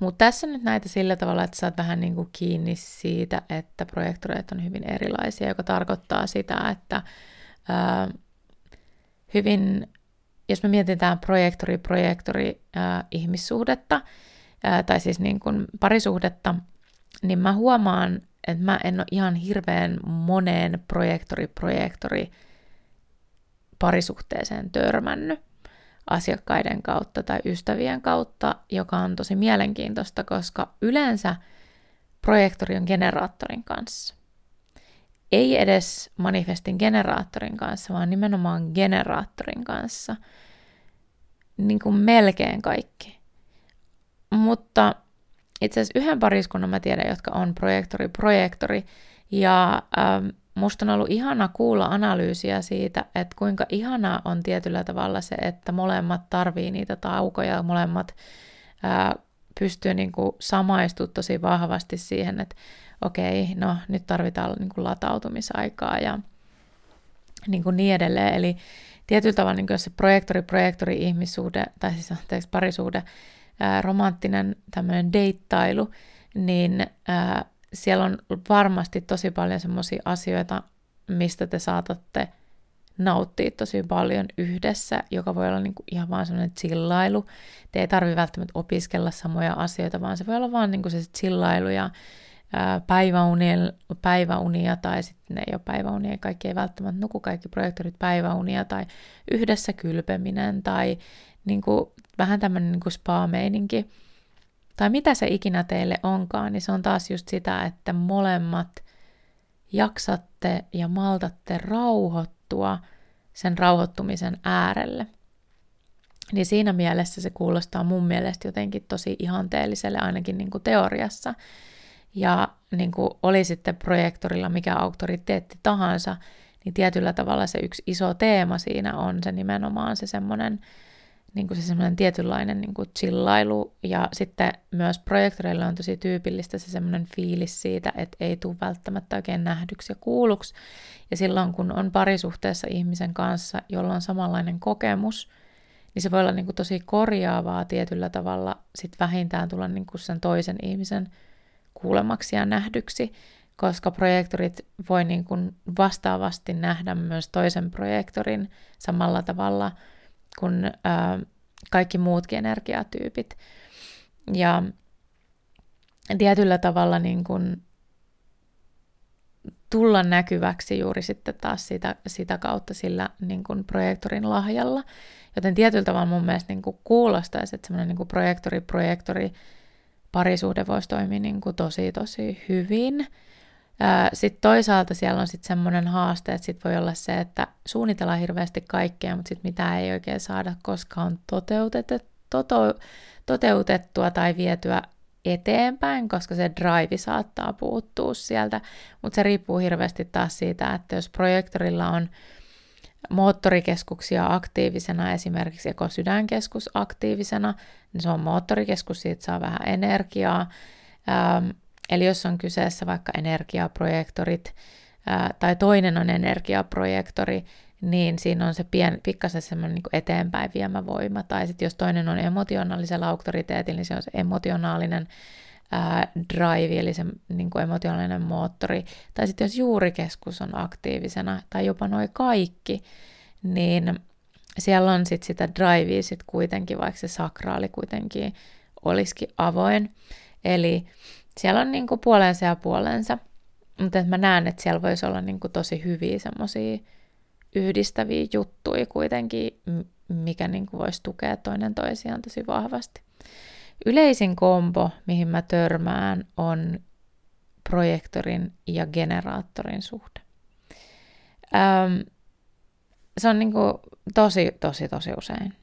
Mutta tässä nyt näitä sillä tavalla, että saat vähän niin kuin kiinni siitä, että projektoreet on hyvin erilaisia, joka tarkoittaa sitä, että jos me mietitään projektori-projektori-ihmissuhdetta, tai siis niin kuin parisuhdetta, niin mä huomaan että mä en ole ihan hirveän moneen projektori parisuhteeseen törmännyt asiakkaiden kautta tai ystävien kautta, joka on tosi mielenkiintoista, koska yleensä projektori on generaattorin kanssa. Ei edes manifestin generaattorin kanssa, vaan nimenomaan generaattorin kanssa. Niin kuin melkein kaikki. Mutta itse asiassa yhden pariskunnan mä tiedän, jotka on projektori. Ja musta on ollut ihana kuulla analyysiä siitä, että kuinka ihanaa on tietyllä tavalla se, että molemmat tarvii niitä taukoja, molemmat pystyy niin kuin samaistumaan tosi vahvasti siihen, että okei, no nyt tarvitaan niin kuin latautumisaikaa ja niin edelleen. Eli tietyllä tavalla, niin jos se projektori-ihmissuhde, tai siis parisuhde, romanttinen tämmöinen deittailu, niin siellä on varmasti tosi paljon semmoisia asioita, mistä te saatatte nauttia tosi paljon yhdessä, joka voi olla niinku ihan vaan semmoinen chillailu. Te ei tarvitse välttämättä opiskella samoja asioita, vaan se voi olla vaan niinku se chillailu ja päiväunia tai sitten ne ei ole päiväunia, kaikki ei välttämättä nuku, kaikki projektorit päiväunia tai yhdessä kylpeminen tai niinku vähän tämmöinen niinku spa-meininki. Tai mitä se ikinä teille onkaan, niin se on taas just sitä, että molemmat jaksatte ja maltatte rauhoittua sen rauhoittumisen äärelle. Niin siinä mielessä se kuulostaa mun mielestä jotenkin tosi ihanteelliselle ainakin niin kuin teoriassa. Ja niin kuin oli sitten projektorilla mikä auktoriteetti tahansa, niin tietyllä tavalla se yksi iso teema siinä on se nimenomaan se semmoinen, niin kuin se semmoinen tietynlainen niin kuin chillailu, ja sitten myös projektoreille on tosi tyypillistä se semmoinen fiilis siitä, että ei tule välttämättä oikein nähdyksi ja kuulluksi, ja silloin kun on parisuhteessa ihmisen kanssa, jolla on samanlainen kokemus, niin se voi olla niin kuin tosi korjaavaa tietyllä tavalla sit vähintään tulla niin kuin sen toisen ihmisen kuulemaksi ja nähdyksi, koska projektorit voi niin kuin vastaavasti nähdä myös toisen projektorin samalla tavalla kuin kaikki muutkin energiatyypit. Ja tietyllä tavalla niin kuin tulla näkyväksi juuri sitten taas sitä kautta sillä niin kuin projektorin lahjalla. Joten tietyllä tavalla mun mielestä niin kuin kuulostaisi, että semmoinen niin kuin projektori parisuhde voisi toimia niin kuin tosi hyvin. Sitten toisaalta siellä on sitten semmoinen haaste, että sitten voi olla se, että suunnitellaan hirveästi kaikkea, mutta sitten mitä ei oikein saada koskaan toteutettua tai vietyä eteenpäin, koska se drive saattaa puuttua sieltä, mutta se riippuu hirveästi taas siitä, että jos projektorilla on moottorikeskuksia aktiivisena esimerkiksi ekosydänkeskus aktiivisena, niin se on moottorikeskus, siitä saa vähän energiaa. Eli jos on kyseessä vaikka energiaprojektorit tai toinen on energiaprojektori, niin siinä on se pikkasen semmoinen niin kuin eteenpäin viemä voima. Tai sitten jos toinen on emotionaalisella auktoriteetilla, niin se on se emotionaalinen drive, eli se niin kuin emotionaalinen moottori. Tai sitten jos juurikeskus on aktiivisena tai jopa noi kaikki, niin siellä on sitten sitä drivea sit kuitenkin, vaikka se sakraali kuitenkin olisikin avoin. Eli siellä on niinku puolensa ja puolensa, mutta mä näen, että siellä voisi olla niinku tosi hyviä semmoisia yhdistäviä juttuja kuitenkin, mikä niinku voisi tukea toinen toisiaan tosi vahvasti. Yleisin kombo, mihin mä törmään, on projektorin ja generaattorin suhde. Se on niinku tosi usein.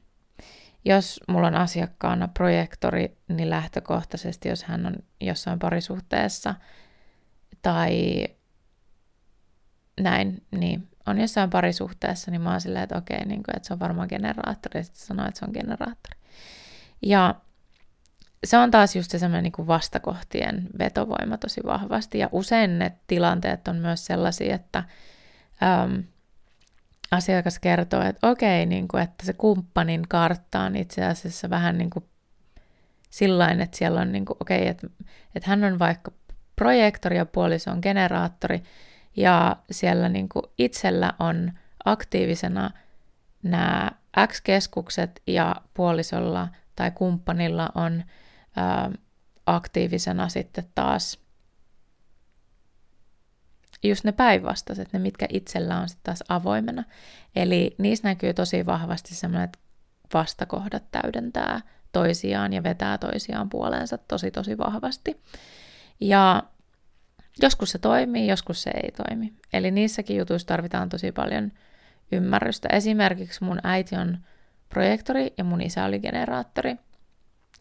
Jos mulla on asiakkaana projektori, niin lähtökohtaisesti, jos hän on jossain parisuhteessa tai näin, niin on jossain parisuhteessa, niin mä oon silleen, että okei, niin kuin, että se on varmaan generaattori, ja sitten sanoo, että se on generaattori. Ja se on taas just se sellainen niin kuin vastakohtien vetovoima tosi vahvasti, ja usein ne tilanteet on myös sellaisia, että asiakas kertoo, että okei, niin kuin, että se kumppanin kartta on itse asiassa vähän niin kuin sillain, että siellä on niin kuin, okei, että hän on vaikka projektori ja puoliso on generaattori ja siellä niin kuin itsellä on aktiivisena nämä X-keskukset ja puolisolla tai kumppanilla on aktiivisena sitten taas just ne päinvastaiset, ne mitkä itsellä on sitten taas avoimena. Eli niissä näkyy tosi vahvasti semmoinen, että vastakohdat täydentää toisiaan ja vetää toisiaan puoleensa tosi tosi vahvasti. Ja joskus se toimii, joskus se ei toimi. Eli niissäkin jutuissa tarvitaan tosi paljon ymmärrystä. Esimerkiksi mun äiti on projektori ja mun isä oli generaattori.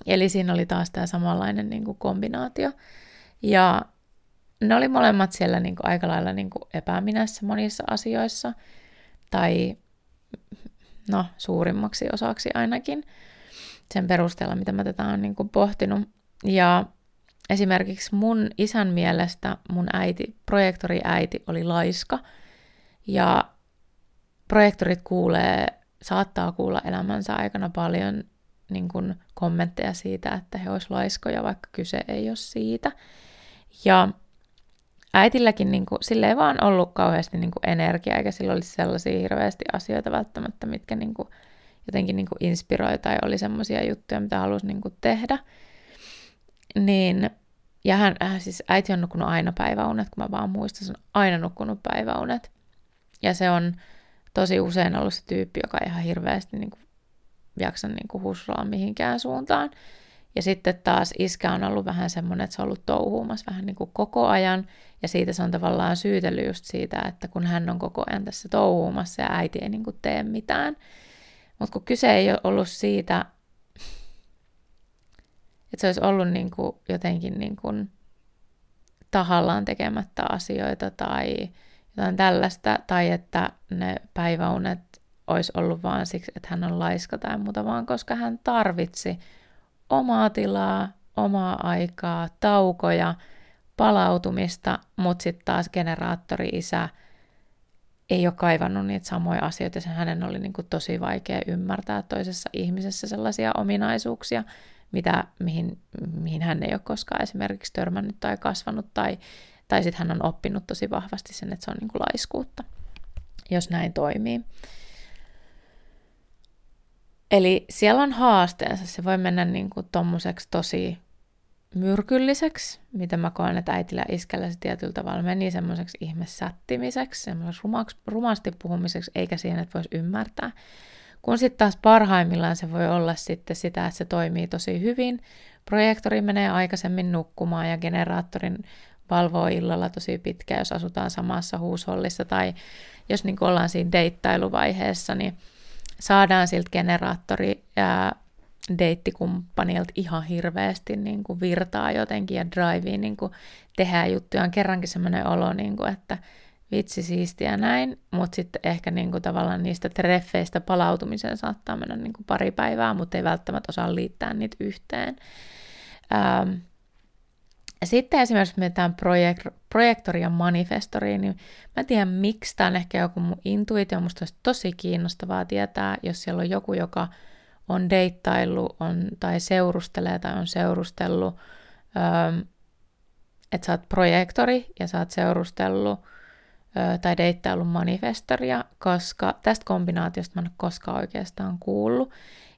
Eli siinä oli taas tämä samanlainen niin kuin kombinaatio. Ja ne oli molemmat siellä niin kuin aika lailla niin kuin epäminässä monissa asioissa. Tai no, suurimmaksi osaksi ainakin. Sen perusteella, mitä mä tätä olen niin kuin pohtinut. Ja esimerkiksi mun isän mielestä mun äiti, projektoriäiti, oli laiska. Ja projektorit saattaa kuulla elämänsä aikana paljon niin kuin kommentteja siitä, että he olisivat laiskoja, vaikka kyse ei ole siitä. Ja äitilläkin niin kuin, sillä ei vaan ollut kauheasti niin kuin energiaa, eikä sillä olisi sellaisia hirveästi asioita välttämättä, mitkä niin kuin, jotenkin niin kuin inspiroi tai oli sellaisia juttuja, mitä halusi niin kuin tehdä. Niin, ja siis äiti on nukkunut aina päiväunet, kun mä vaan muistan, se on aina nukkunut päiväunet. Ja se on tosi usein ollut se tyyppi, joka ihan hirveästi niin kuin jaksa niin kuin husraa mihinkään suuntaan. Ja sitten taas iskä on ollut vähän semmoinen, että se on ollut touhuumassa vähän niin kuin koko ajan. Ja siitä se on tavallaan syytellyt just siitä, että kun hän on koko ajan tässä touhuumassa ja äiti ei niin kuin tee mitään. Mutta kun kyse ei ole ollut siitä, että se olisi ollut niin kuin jotenkin niin kuin tahallaan tekemättä asioita tai jotain tällaista. Tai että ne päiväunet olisi ollut vaan siksi, että hän on laiska tai muuta, vaan koska hän tarvitsi omaa tilaa, omaa aikaa, taukoja, palautumista, mutta sitten taas generaattori-isä ei ole kaivannut niitä samoja asioita, ja sen hänen oli niinku tosi vaikea ymmärtää toisessa ihmisessä sellaisia ominaisuuksia, mihin hän ei ole koskaan esimerkiksi törmännyt tai kasvanut, tai sitten hän on oppinut tosi vahvasti sen, että se on niinku laiskuutta, jos näin toimii. Eli siellä on haasteensa, se voi mennä niin kuin tommoseksi tosi myrkylliseksi, mitä mä koen, että äitillä ja iskällä se tietyllä tavalla meni semmoiseksi ihmesättimiseksi, semmoiseksi rumasti puhumiseksi, eikä siihen, että voisi ymmärtää. Kun sitten taas parhaimmillaan se voi olla sitten sitä, että se toimii tosi hyvin, projektori menee aikaisemmin nukkumaan ja generaattorin valvoo illalla tosi pitkään, jos asutaan samassa huushollissa tai jos niin kuin ollaan siinä deittailuvaiheessa, niin saadaan siltä generaattori-deittikumppanilta ihan hirveästi niin kuin virtaa jotenkin ja drivea niin kuin tehdä juttuja. On kerrankin semmoinen olo, niin kuin, että vitsi siistiä näin, mutta sitten ehkä niin kuin tavallaan niistä treffeistä palautumiseen saattaa mennä niin kuin pari päivää, mutta ei välttämättä osaa liittää niitä yhteen. Sitten esimerkiksi kun mietitään projektoria ja manifestoria, niin mä en tiedä miksi, tämä on ehkä joku mun intuitio, musta olisi tosi kiinnostavaa tietää, jos siellä on joku, joka on deittaillut tai seurustelee tai on seurustellut, että sä oot projektori ja sä oot seurustellut tai deittaillut manifestoria, koska tästä kombinaatiosta mä en ole koskaan oikeastaan kuullut,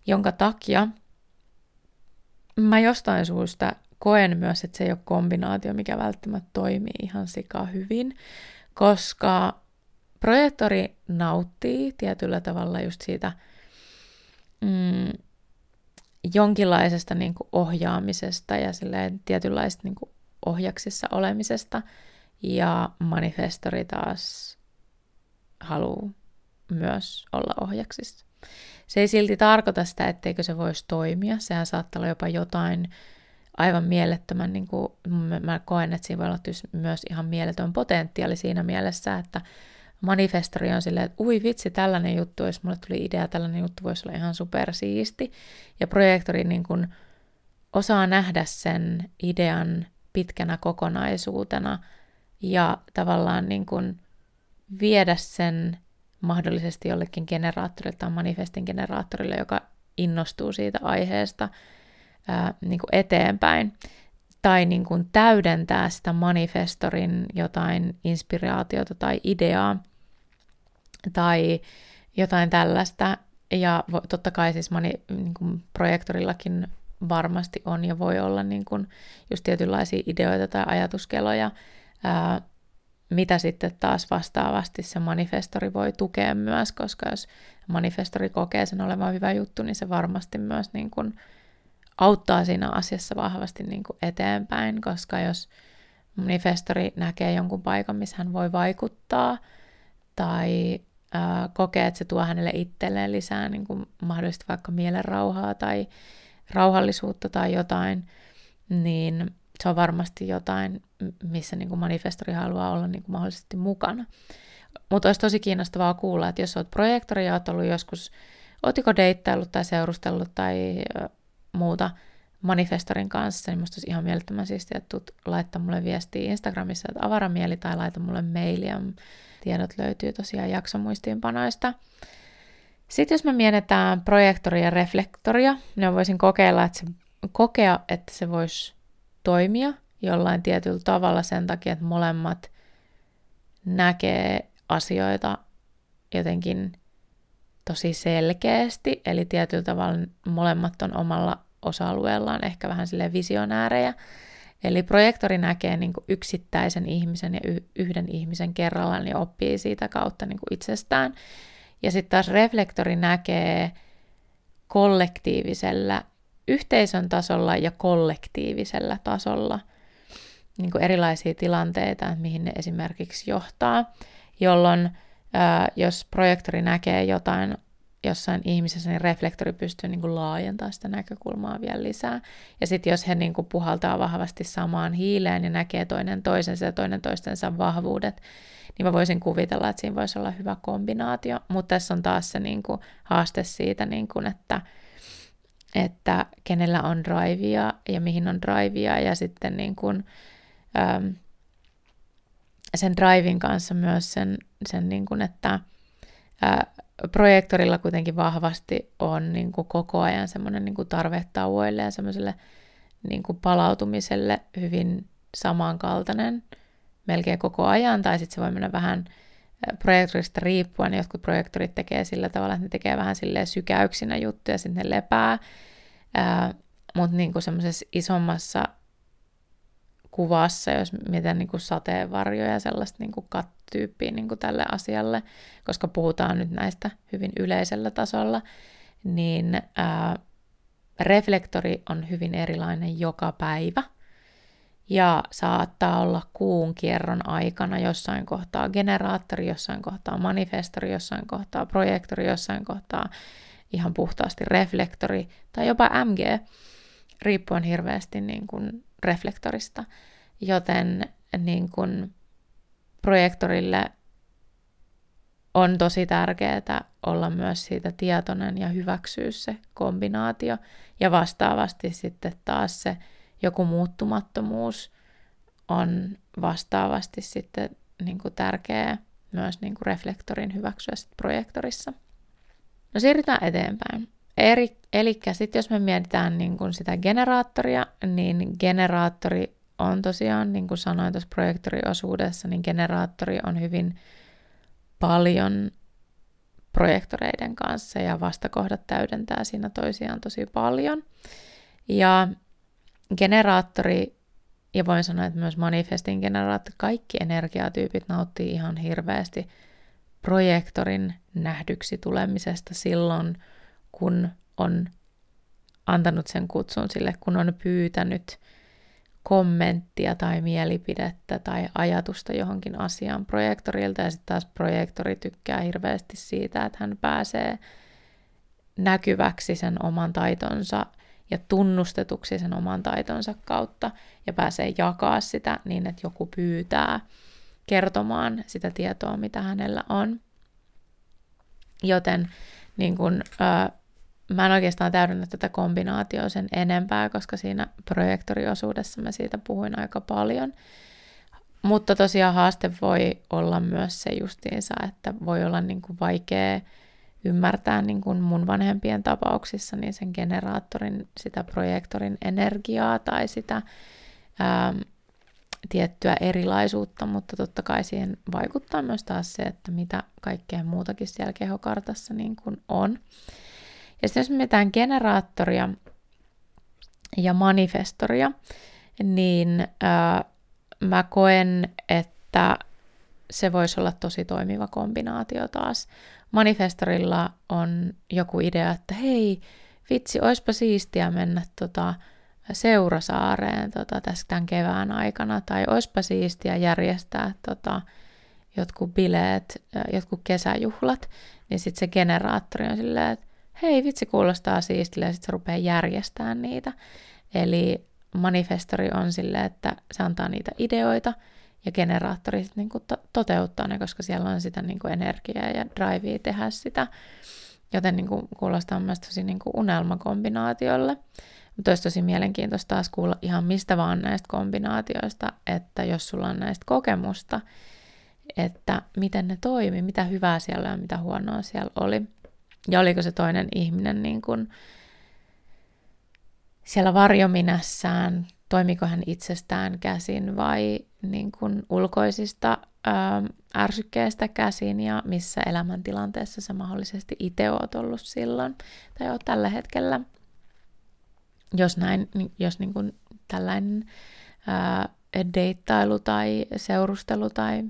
jonka takia mä jostain syystä koen myös, että se ei ole kombinaatio, mikä välttämättä toimii ihan sika hyvin, koska projektori nauttii tietyllä tavalla just siitä jonkinlaisesta niin kuin ohjaamisesta ja silleen tietynlaisesta niin kuin ohjaksissa olemisesta, ja manifestori taas haluaa myös olla ohjaksissa. Se ei silti tarkoita sitä, etteikö se voisi toimia, sehän saattaa olla jopa jotain aivan mielettömän, niin kuin mä koen, että siinä voi olla myös ihan mieletön potentiaali siinä mielessä, että manifestori on silleen, että ui vitsi, tällainen juttu, jos mulle tuli idea, tällainen juttu voisi olla ihan supersiisti. Ja projektori niin kuin osaa nähdä sen idean pitkänä kokonaisuutena ja tavallaan niin kuin viedä sen mahdollisesti jollekin generaattorille tai manifestin generaattorille, joka innostuu siitä aiheesta, niin kuin eteenpäin, tai niin kuin täydentää sitä manifestorin jotain inspiraatiota tai ideaa tai jotain tällaista. Ja totta kai siis niin kuin projektorillakin varmasti on ja voi olla niin kuin just tietynlaisia ideoita tai ajatuskeloja, mitä sitten taas vastaavasti se manifestori voi tukea myös, koska jos manifestori kokee sen olevan hyvä juttu, niin se varmasti myös niin kuin auttaa siinä asiassa vahvasti niin kuin eteenpäin, koska jos manifestori näkee jonkun paikan, missä hän voi vaikuttaa, tai kokee, että se tuo hänelle itselleen lisää niin kuin mahdollisesti vaikka mielenrauhaa tai rauhallisuutta tai jotain, niin se on varmasti jotain, missä niin kuin manifestori haluaa olla niin kuin mahdollisesti mukana. Mutta olisi tosi kiinnostavaa kuulla, että jos olet projektori ja olet ollut joskus, ootiko deittaillut tai seurustellut tai muuta manifestorin kanssa, niin musta olisi ihan mielettömän siistiä, että tulet laittaa mulle viestiä Instagramissa, että avara mieli, tai laita mulle mailia. Tiedot löytyy tosiaan jaksomuistiinpanoista. Sitten jos me mietitään projektoria ja reflektoria, niin voisin kokea, että se voisi toimia jollain tietyllä tavalla sen takia, että molemmat näkee asioita jotenkin tosi selkeästi, eli tietyllä tavalla molemmat on omalla osa-alueellaan ehkä vähän silleen visionäärejä. Eli projektori näkee niin kuin yksittäisen ihmisen ja yhden ihmisen kerrallaan ja oppii siitä kautta niin kuin itsestään. Ja sitten taas reflektori näkee kollektiivisella yhteisön tasolla ja kollektiivisella tasolla niin kuin erilaisia tilanteita, mihin ne esimerkiksi johtaa, jolloin jos projektori näkee jotain jossain ihmisessä, niin reflektori pystyy niin kuin laajentamaan sitä näkökulmaa vielä lisää. Ja sitten jos he niin kuin puhaltaa vahvasti samaan hiileen ja näkee toinen toisensa ja toinen toistensa vahvuudet, niin mä voisin kuvitella, että siinä voisi olla hyvä kombinaatio. Mutta tässä on taas se niin kuin haaste siitä, niin kuin, että kenellä on draivia ja mihin on draivia. Ja sitten niin kuin, sen draivin kanssa myös sen niin kuin, että projektorilla kuitenkin vahvasti on niin kuin koko ajan semmoinen niin kuin tarve tauoille ja semmoiselle niin kuin palautumiselle hyvin samankaltainen melkein koko ajan, tai sitten se voi mennä vähän projektorista riippuen. Jotkut projektorit tekee sillä tavalla, että ne tekee vähän silleen sykäyksinä juttuja, sitten ne lepää, mutta niin kuin semmoisessa isommassa kuvassa, jos mietitään niin kuin sateenvarjoja ja sellaista niin kuin kattyyppiä niin kuin tälle asialle, koska puhutaan nyt näistä hyvin yleisellä tasolla, niin reflektori on hyvin erilainen joka päivä ja saattaa olla kuun kierron aikana jossain kohtaa generaattori, jossain kohtaa manifestori, jossain kohtaa projektori, jossain kohtaa ihan puhtaasti reflektori tai jopa MG, riippuen hirveästi niin kuin reflektorista, joten niin kun projektorille on tosi tärkeää olla myös siitä tietoinen ja hyväksyä se kombinaatio, ja vastaavasti sitten taas se joku muuttumattomuus on vastaavasti sitten niin kun tärkeää myös niin kun reflektorin hyväksyä sitten projektorissa. No siirrytään eteenpäin. Eli sitten jos me mietitään niin kuin sitä generaattoria, niin generaattori on tosiaan, niin kuin sanoin tuossa projektoriosuudessa, niin generaattori on hyvin paljon projektoreiden kanssa ja vastakohdat täydentää siinä toisiaan tosi paljon. Ja generaattori, ja voin sanoa, että myös manifestin generaattori, kaikki energiatyypit nauttii ihan hirveästi projektorin nähdyksi tulemisesta silloin, kun on antanut sen kutsun sille, kun on pyytänyt kommenttia tai mielipidettä tai ajatusta johonkin asiaan projektorilta, ja sitten taas projektori tykkää hirveästi siitä, että hän pääsee näkyväksi sen oman taitonsa ja tunnustetuksi sen oman taitonsa kautta, ja pääsee jakaa sitä niin, että joku pyytää kertomaan sitä tietoa, mitä hänellä on. Joten niin kun, mä en oikeastaan täydennä tätä kombinaatiota sen enempää, koska siinä projektoriosuudessa mä siitä puhuin aika paljon. Mutta tosiaan haaste voi olla myös se justiinsa, että voi olla niin kuin vaikea ymmärtää niin kuin mun vanhempien tapauksissa niin sen generaattorin, sitä projektorin energiaa tai sitä tiettyä erilaisuutta, mutta totta kai siihen vaikuttaa myös taas se, että mitä kaikkea muutakin siellä kehokartassa niin kuin on. Ja sitten jos me mietitään generaattoria ja manifestoria, niin mä koen, että se voisi olla tosi toimiva kombinaatio taas. Manifestorilla on joku idea, että hei, vitsi, oispa siistiä mennä Seurasaareen tämän kevään aikana, tai oispa siistiä järjestää jotkut bileet, jotkut kesäjuhlat, niin sitten se generaattori on silleen, että hei, vitsi, kuulostaa siistille, ja sitten se rupeaa järjestämään niitä. Eli manifestori on silleen, että se antaa niitä ideoita, ja generaattori sitten niinku toteuttaa ne, koska siellä on sitä niinku energiaa ja drivea tehdä sitä. Joten niinku kuulostaa myös tosi niinku unelmakombinaatiolle. Mutta olisi tosi mielenkiintoista taas kuulla ihan mistä vaan näistä kombinaatioista, että jos sulla on näistä kokemusta, että miten ne toimi, mitä hyvää siellä ja mitä huonoa siellä oli. Ja oliko se toinen ihminen niin kuin siellä varjominässään, toimiko hän itsestään käsin vai niin kuin ulkoisista ärsykkeistä käsin, ja missä elämäntilanteessa sä mahdollisesti itse oot ollut silloin tai oot tällä hetkellä. Jos niin kuin tällainen deittailu tai seurustelu tai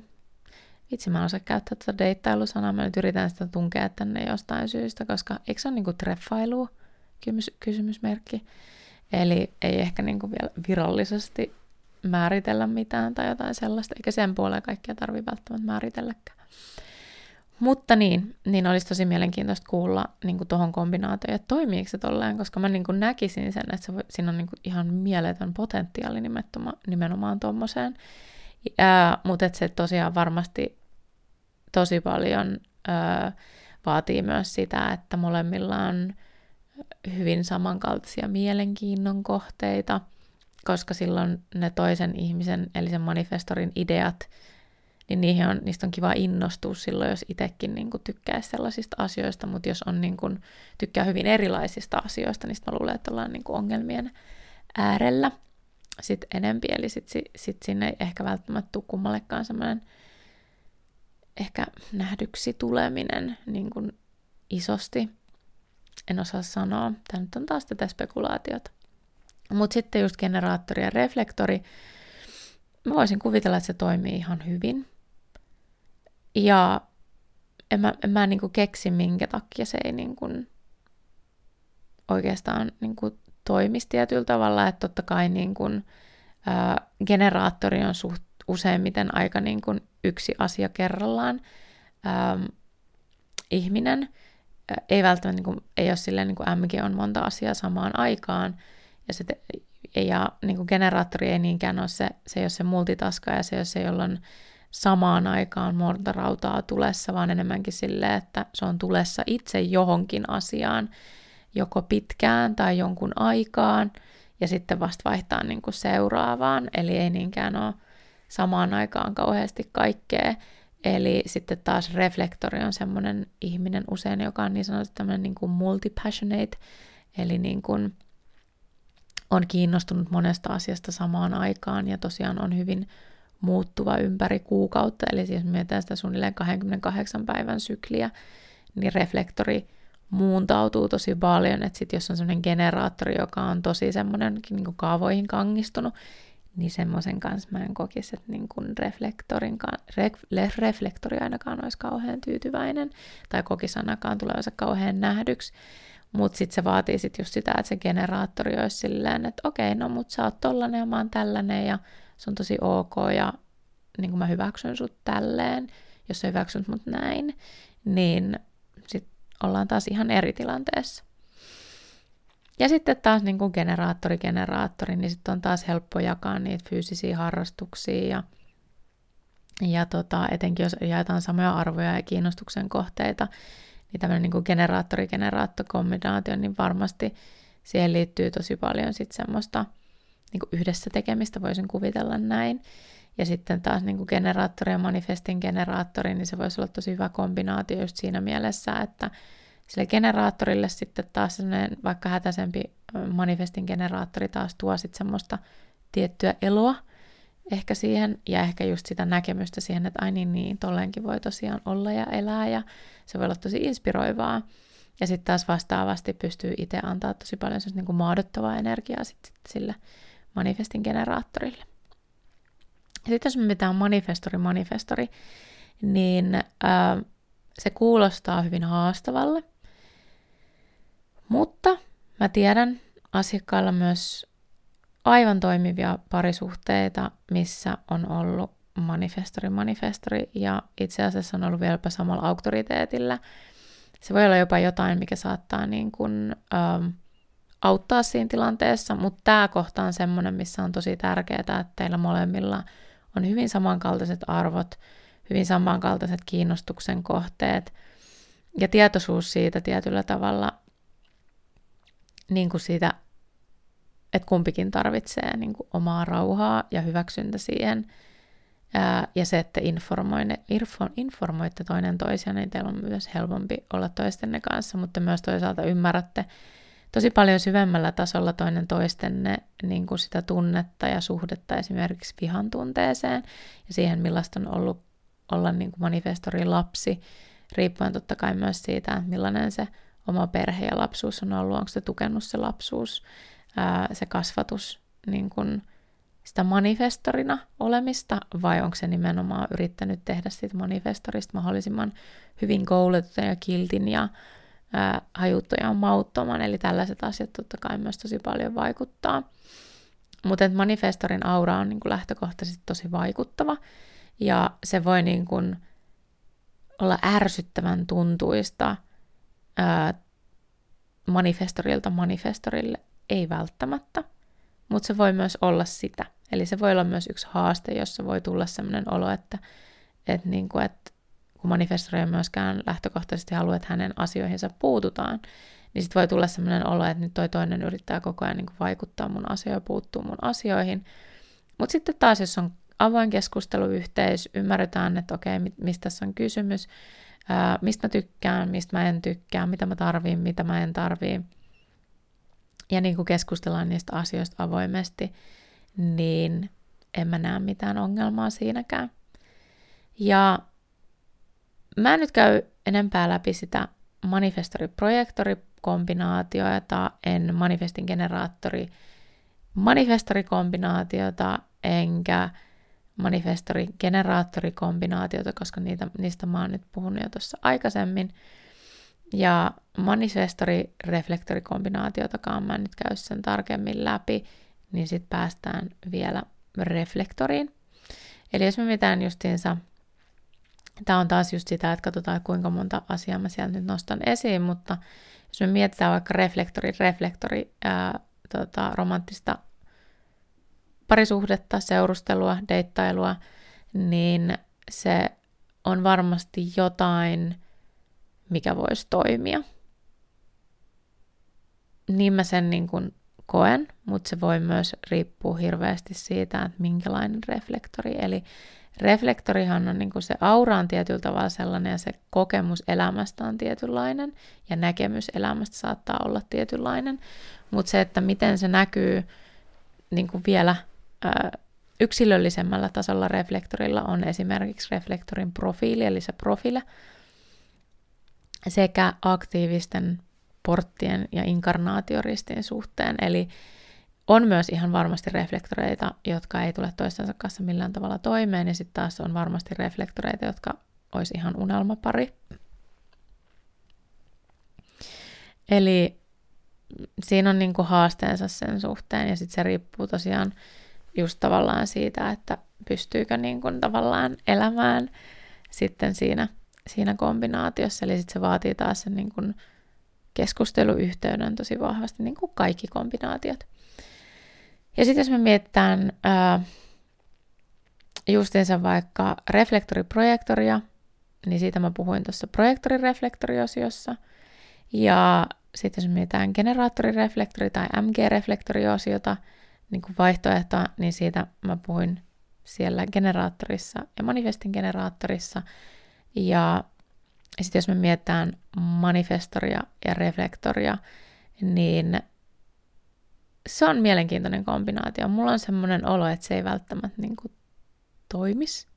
itse mä en osaa käyttää tätä deittailusanaa, mä nyt yritän sitä tunkea tänne jostain syystä, koska eikö se ole niin kuin treffailu kysymysmerkki? Eli ei ehkä niin kuin vielä virallisesti määritellä mitään tai jotain sellaista, eikä sen puoleen kaikkia tarvitse välttämättä määritelläkään. Mutta niin olisi tosi mielenkiintoista kuulla niin tuohon kombinaatioon, että toimiiko se tolleen, koska mä niin kuin näkisin sen, että siinä on niin kuin ihan mieletön potentiaali nimenomaan tuommoiseen. Mutta se tosiaan varmasti tosi paljon vaatii myös sitä, että molemmilla on hyvin samankaltaisia mielenkiinnon kohteita, koska silloin ne toisen ihmisen, eli sen manifestorin ideat, niin niistä on kiva innostua silloin, jos itsekin niin kuin tykkäisi sellaisista asioista, mutta jos on niin kuin, tykkää hyvin erilaisista asioista, niin mä luulen, että ollaan niin kuin ongelmien äärellä sitten enempi, eli sit sinne ei ehkä välttämättä tule kummallekaan semmoinen ehkä nähdyksi tuleminen niin kuin isosti. En osaa sanoa, tämä nyt on taas tätä spekulaatiota. Mutta sitten just generaattori ja reflektori, mä voisin kuvitella, että se toimii ihan hyvin. Ja en mä niinku keksi, minkä takia se ei niinku oikeastaan niinku toimisi tietyllä tavalla. Että totta kai niinku, generaattori on suht useimmiten aika niinku yksi asia kerrallaan ihminen. Ei välttämättä, niinku, ei ole silleen, niinku MG on monta asiaa samaan aikaan. Ja se niinku generaattori ei niinkään ole se ei ole se multitaskaaja, se ei ole se, jolla on samaan aikaan monta rautaa tulessa, vaan enemmänkin silleen, että se on tulessa itse johonkin asiaan, joko pitkään tai jonkun aikaan, ja sitten vasta vaihtaa niin kuin seuraavaan, eli ei niinkään ole samaan aikaan kauheasti kaikkea. Eli sitten taas reflektori on semmoinen ihminen usein, joka on niin sanotusti tämmöinen niin kuin multi-passionate, eli niin kuin on kiinnostunut monesta asiasta samaan aikaan ja tosiaan on hyvin muuttuva ympäri kuukautta. Eli siis mietitään sitä suunnilleen 28 päivän sykliä, niin reflektori muuntautuu tosi paljon. Että sitten jos on semmoinen generaattori, joka on tosi semmoinen niin kaavoihin kangistunut, niin semmoisen kanssa mä en kokisi, että niin kuin reflektori ainakaan olisi kauhean tyytyväinen tai kokisi ainakaan tulevansa kauhean nähdyksi. Mutta sitten se vaatii sit just sitä, että se generaattori olisi silleen, että okei, no mut sä oot tollanen ja mä oon tällainen ja se on tosi ok ja niin kun mä hyväksyn sut tälleen, jos sä hyväksynyt mut näin, niin sitten ollaan taas ihan eri tilanteessa. Ja sitten taas niin kun generaattori, niin sitten on taas helppo jakaa niitä fyysisiä harrastuksia ja etenkin jos jaetaan samoja arvoja ja kiinnostuksen kohteita, niin tämmöinen niin kuin generaattori-generaattokombinaatio, niin varmasti siihen liittyy tosi paljon sitten semmoista niin kuin yhdessä tekemistä, voisin kuvitella näin. Ja sitten taas niin kuin generaattori ja manifestin generaattori, niin se voisi olla tosi hyvä kombinaatio just siinä mielessä, että sille generaattorille sitten taas semmoinen vaikka hätäisempi manifestin generaattori taas tuo sitten semmoista tiettyä eloa ehkä siihen, ja ehkä just sitä näkemystä siihen, että ai niin, tolleenkin voi tosiaan olla ja elää, ja se voi olla tosi inspiroivaa. Ja sitten taas vastaavasti pystyy itse antaa tosi paljon semmoista niinku maadottavaa energiaa sit sille manifestin generaattorille. Ja sitten jos me mitään manifestori, niin se kuulostaa hyvin haastavalle. Mutta mä tiedän asiakkailla myös aivan toimivia parisuhteita, missä on ollut manifestori, ja itse asiassa on ollut vieläpä samalla auktoriteetillä. Se voi olla jopa jotain, mikä saattaa niin kuin, auttaa siinä tilanteessa, mutta tämä kohta on semmoinen, missä on tosi tärkeää, että teillä molemmilla on hyvin samankaltaiset arvot, hyvin samankaltaiset kiinnostuksen kohteet ja tietoisuus siitä tietyllä tavalla, niin kuin siitä, että kumpikin tarvitsee niin kuin omaa rauhaa ja hyväksyntä siihen. Ja se, että informoitte toinen toisiaan, niin teillä on myös helpompi olla toistenne kanssa, mutta myös toisaalta ymmärrätte tosi paljon syvemmällä tasolla toinen toistenne niin kuin sitä tunnetta ja suhdetta esimerkiksi vihan tunteeseen ja siihen, millaista on ollut olla niin kuin manifestorin lapsi, riippuen totta kai myös siitä, että millainen se oma perhe ja lapsuus on ollut, onko se tukenut se lapsuus, se kasvatus niin kuin sitä manifestorina olemista, vai onko se nimenomaan yrittänyt tehdä siitä manifestorista mahdollisimman hyvin koulutetun ja kiltin ja hajuttojan mauttoman, eli tällaiset asiat totta kai myös tosi paljon vaikuttaa. Mutta manifestorin aura on niin kuin lähtökohtaisesti tosi vaikuttava, ja se voi niin kuin olla ärsyttävän tuntuista manifestorilta manifestorille, ei välttämättä, mutta se voi myös olla sitä. Eli se voi olla myös yksi haaste, jossa voi tulla sellainen olo, että kun manifestori ei myöskään lähtökohtaisesti halua, että hänen asioihinsa puututaan, niin sitten voi tulla sellainen olo, että nyt toi toinen yrittää koko ajan niin kuin vaikuttaa mun asioihin ja puuttuu mun asioihin. Mutta sitten taas, jos on avoin keskusteluyhteys, ymmärretään, että okei, mistä tässä on kysymys, mistä mä tykkään, mistä mä en tykkää, mitä mä tarviin, mitä mä en tarvii. Ja niin kuin keskustellaan niistä asioista avoimesti, niin en mä näe mitään ongelmaa siinäkään. Ja mä en nyt käy enempää läpi sitä manifestori-projektori-kombinaatiota, en manifestin generaattori-manifestori-kombinaatiota, enkä manifestori-generaattori-kombinaatiota, koska niistä mä oon nyt puhunut jo tuossa aikaisemmin. Ja manifestori-reflektori-kombinaatiotakaan mä en nyt käy sen tarkemmin läpi, niin sitten päästään vielä reflektoriin. Eli jos me mitään justiinsa, tämä on taas just sitä, että katsotaan kuinka monta asiaa mä sieltä nyt nostan esiin, mutta jos me mietitään vaikka reflektori, romanttista parisuhdetta, seurustelua, deittailua, niin se on varmasti jotain, mikä voisi toimia. Niin mä sen niin kuin koen, mutta se voi myös riippua hirveästi siitä, että minkälainen reflektori. Eli reflektorihan on niin kuin se aura on tietyllä tavalla sellainen ja se kokemus elämästä on tietynlainen ja näkemys elämästä saattaa olla tietynlainen, mutta se, että miten se näkyy niin kuin vielä yksilöllisemmällä tasolla reflektorilla on esimerkiksi reflektorin profiili, eli se profile, sekä aktiivisten porttien ja inkarnaatioristin suhteen. Eli on myös ihan varmasti reflektoreita, jotka ei tule toistensa kanssa millään tavalla toimeen, ja sitten taas on varmasti reflektoreita, jotka olisi ihan unelmapari. Eli siinä on niinku haasteensa sen suhteen, ja sitten se riippuu tosiaan just tavallaan siitä, että pystyykö niinku tavallaan elämään sitten siinä kombinaatiossa, eli sitten se vaatii taas sen niin kuin keskusteluyhteyden tosi vahvasti, niin kuin kaikki kombinaatiot. Ja sitten jos me mietitään justiinsa vaikka reflektori-projektoria, niin siitä mä puhuin tuossa projektori-reflektori-osiossa, ja sitten jos me mietitään generaattori-reflektori- tai MG-reflektori-osiota, niin kuin vaihtoehtoa, niin siitä mä puhuin siellä generaattorissa ja manifestin generaattorissa. Ja sitten jos me mietitään manifestoria ja reflektoria, niin se on mielenkiintoinen kombinaatio. Mulla on semmoinen olo, että se ei välttämättä niin kuin toimisi.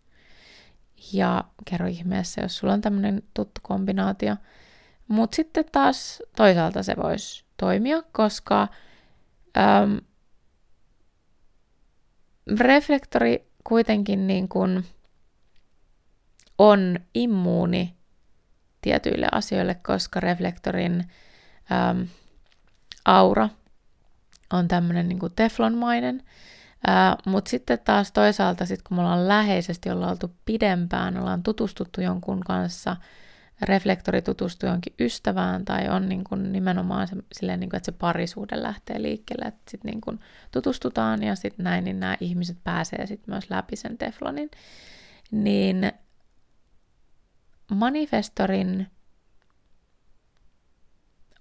Ja kerro ihmeessä, jos sulla on tämmöinen tuttu kombinaatio. Mutta sitten taas toisaalta se voisi toimia, koska reflektori kuitenkin niin kuin on immuuni tietyille asioille, koska reflektorin aura on tämmöinen niin kuin teflonmainen. Mutta sitten taas toisaalta, kun me ollaan läheisesti, ollaan oltu pidempään, ollaan tutustuttu jonkun kanssa, reflektori tutustuu jonkin ystävään tai on niin kuin nimenomaan se, silleen, niin kuin, että se parisuhde lähtee liikkeelle, että sitten niin kuin tutustutaan ja sitten näin, niin nämä ihmiset pääsee sitten myös läpi sen teflonin. Niin manifestorin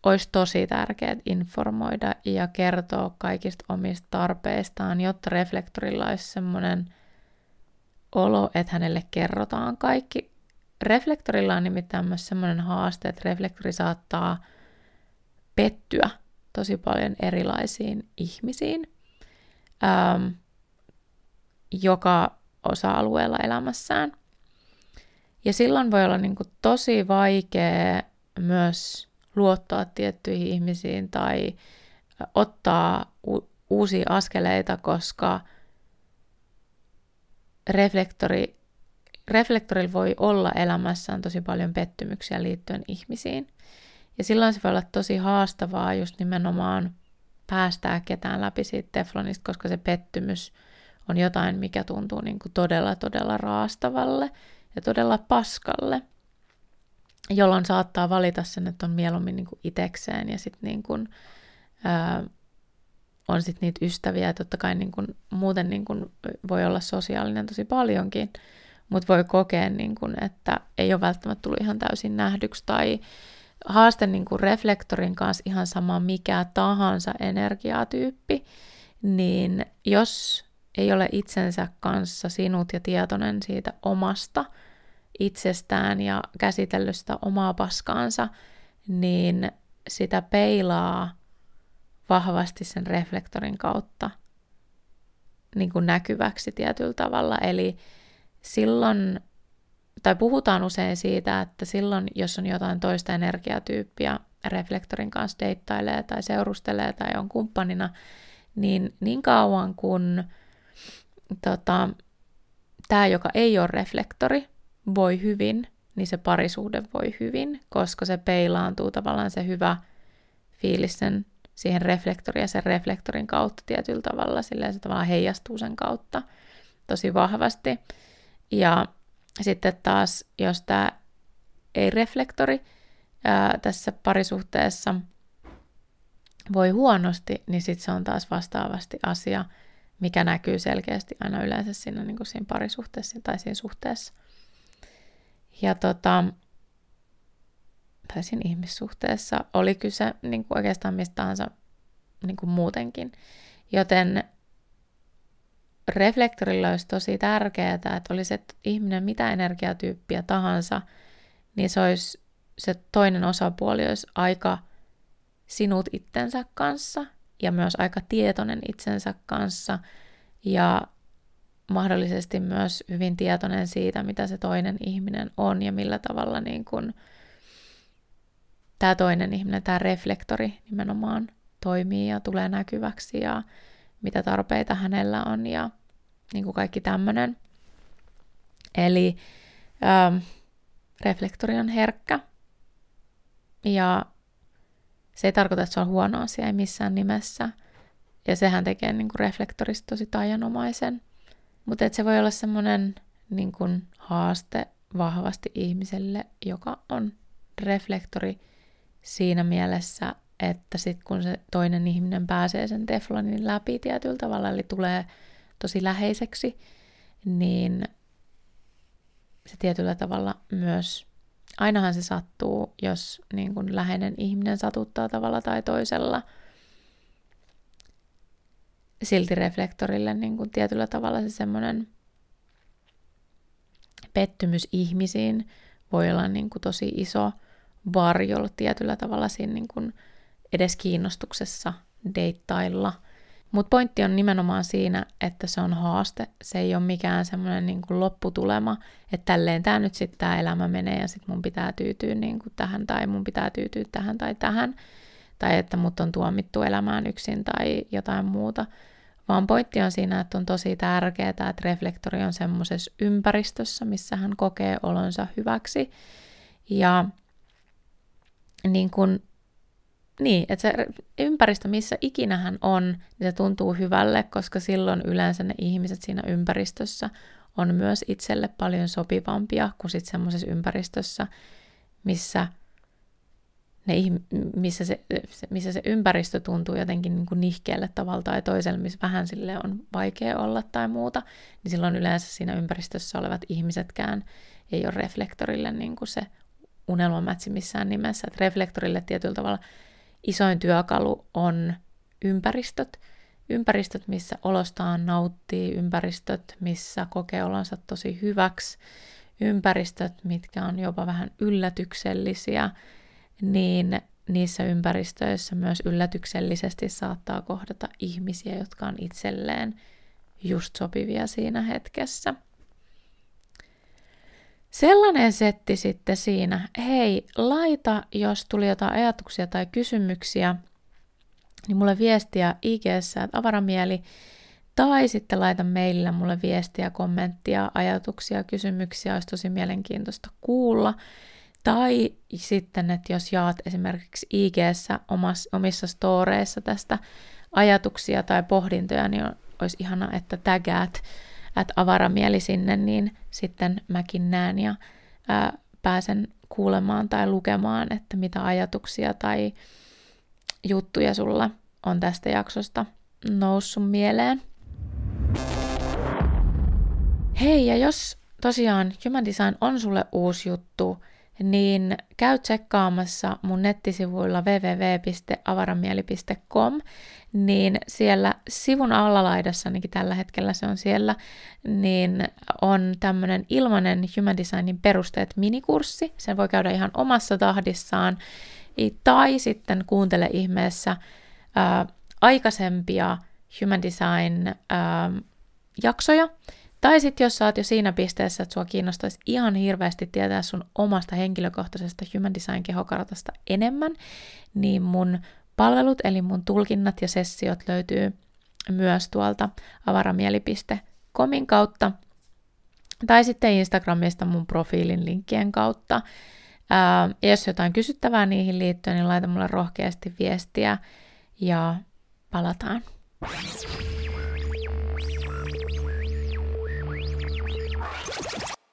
olisi tosi tärkeää informoida ja kertoa kaikista omista tarpeistaan, jotta reflektorilla olisi semmoinen olo, että hänelle kerrotaan kaikki. Reflektorilla on nimittäin myös semmoinen haaste, että reflektori saattaa pettyä tosi paljon erilaisiin ihmisiin joka osa-alueella elämässään. Ja silloin voi olla niin kuin tosi vaikea myös luottaa tiettyihin ihmisiin tai ottaa uusia askeleita, koska reflektorilla voi olla elämässään tosi paljon pettymyksiä liittyen ihmisiin. Ja silloin se voi olla tosi haastavaa just nimenomaan päästää ketään läpi siitä teflonista, koska se pettymys on jotain, mikä tuntuu niin kuin todella, todella raastavalle ja todella paskalle, jolloin saattaa valita sen, että on mieluummin niin kuin itekseen ja sitten niin kuin, on sitten niitä ystäviä. Ja totta kai niin kuin, muuten niin kuin, voi olla sosiaalinen tosi paljonkin, mutta voi kokea, niin kuin, että ei ole välttämättä tullut ihan täysin nähdyksi. Tai haaste niin kuin reflektorin kanssa ihan sama mikä tahansa energiatyyppi, niin jos ei ole itsensä kanssa sinut ja tietoinen siitä omasta itsestään ja käsitellyt sitä omaa paskaansa, niin sitä peilaa vahvasti sen reflektorin kautta niin kuin näkyväksi tietyllä tavalla. Eli silloin, tai puhutaan usein siitä, että silloin, jos on jotain toista energiatyyppiä reflektorin kanssa deittailee tai seurustelee tai on kumppanina, niin kauan kuin tämä, joka ei ole reflektori, voi hyvin, niin se parisuhde voi hyvin, koska se peilaantuu tavallaan se hyvä fiilis siihen reflektoriin ja sen reflektorin kautta tietyllä tavalla, silleen se tavallaan heijastuu sen kautta tosi vahvasti. Ja sitten taas, jos tämä ei-reflektori tässä parisuhteessa voi huonosti, niin sitten se on taas vastaavasti asia, mikä näkyy selkeästi aina yleensä siinä, niin kuin siinä parisuhteessa tai siinä suhteessa. Ja tai siinä ihmissuhteessa oli kyse niin kuin oikeastaan mistä tahansa niin kuin muutenkin. Joten reflektorilla olisi tosi tärkeää, että olisi ihminen mitä energiatyyppiä tahansa, niin se toinen osapuoli olisi aika sinut itsensä kanssa ja myös aika tietoinen itsensä kanssa ja mahdollisesti myös hyvin tietoinen siitä, mitä se toinen ihminen on ja millä tavalla niin kun tämä toinen ihminen, tämä reflektori nimenomaan toimii ja tulee näkyväksi ja mitä tarpeita hänellä on ja niin kuin kaikki tämmöinen. Eli reflektori on herkkä ja se ei tarkoita, että se on huono asia, ei missään nimessä. Ja sehän tekee niin kuin reflektorista tosi taianomaisen. Mutta se voi olla semmoinen niin kuin haaste vahvasti ihmiselle, joka on reflektori siinä mielessä, että sitten kun se toinen ihminen pääsee sen teflonin läpi tietyllä tavalla, eli tulee tosi läheiseksi, niin se tietyllä tavalla myös, ainahan se sattuu, jos niin kun läheinen ihminen satuttaa tavalla tai toisella, silti reflektorille niin kun tietyllä tavalla se semmoinen pettymys ihmisiin voi olla niin kun tosi iso varjo tietyllä tavalla siinä niin kun edes kiinnostuksessa deittailla. Mutta pointti on nimenomaan siinä, että se on haaste. Se ei ole mikään semmoinen niinku lopputulema, että tälleen tämä nyt sitten tämä elämä menee ja sitten mun pitää tyytyä niinku tähän tai mun pitää tyytyä tähän tai tähän. Tai että mut on tuomittu elämään yksin tai jotain muuta. Vaan pointti on siinä, että on tosi tärkeää, että reflektori on semmoisessa ympäristössä, missä hän kokee olonsa hyväksi. Ja että se ympäristö, missä ikinä hän on, niin se tuntuu hyvälle, koska silloin yleensä ne ihmiset siinä ympäristössä on myös itselle paljon sopivampia kuin sitten semmoisessa ympäristössä, missä se ympäristö tuntuu jotenkin niin kuin nihkeälle tavalla tai toiselle, missä vähän sille on vaikea olla tai muuta, niin silloin yleensä siinä ympäristössä olevat ihmisetkään ei ole reflektorille niin kuin se unelmamätsi missään nimessä. Et reflektorille tietyllä tavalla isoin työkalu on ympäristöt. Ympäristöt, missä olostaan nauttii, ympäristöt, missä kokee olonsa tosi hyväksi, ympäristöt, mitkä on jopa vähän yllätyksellisiä, niin niissä ympäristöissä myös yllätyksellisesti saattaa kohdata ihmisiä, jotka on itselleen just sopivia siinä hetkessä. Sellainen setti sitten siinä, hei, laita, jos tuli jotain ajatuksia tai kysymyksiä, niin mulle viestiä IG:ssä, että avaramieli, tai sitten laita meillä mulle viestiä, kommenttia, ajatuksia, kysymyksiä, olisi tosi mielenkiintoista kuulla. Tai sitten, että jos jaat esimerkiksi IG:ssä omissa storeissa tästä ajatuksia tai pohdintoja, niin olisi ihana, että tägäät avaramieli sinne, niin sitten mäkin näen ja pääsen kuulemaan tai lukemaan, että mitä ajatuksia tai juttuja sulla on tästä jaksosta noussut mieleen. Hei, ja jos tosiaan Human Design on sulle uusi juttu, niin käy tsekkaamassa mun nettisivuilla www.avaramieli.com, niin siellä sivun alalaidassa, ainakin tällä hetkellä se on siellä, niin on tämmöinen ilmainen Human Designin perusteet minikurssi. Sen voi käydä ihan omassa tahdissaan, tai sitten kuuntele ihmeessä aikaisempia Human Design jaksoja. Tai sitten jos sä oot jo siinä pisteessä, että sua kiinnostaisi ihan hirveästi tietää sun omasta henkilökohtaisesta Human Design kehokartasta enemmän, niin mun palvelut, eli mun tulkinnat ja sessiot löytyy myös tuolta avaramieli.comin kautta. Tai sitten Instagramista mun profiilin linkkien kautta. Ja jos jotain kysyttävää niihin liittyen, niin laita mulle rohkeasti viestiä ja palataan.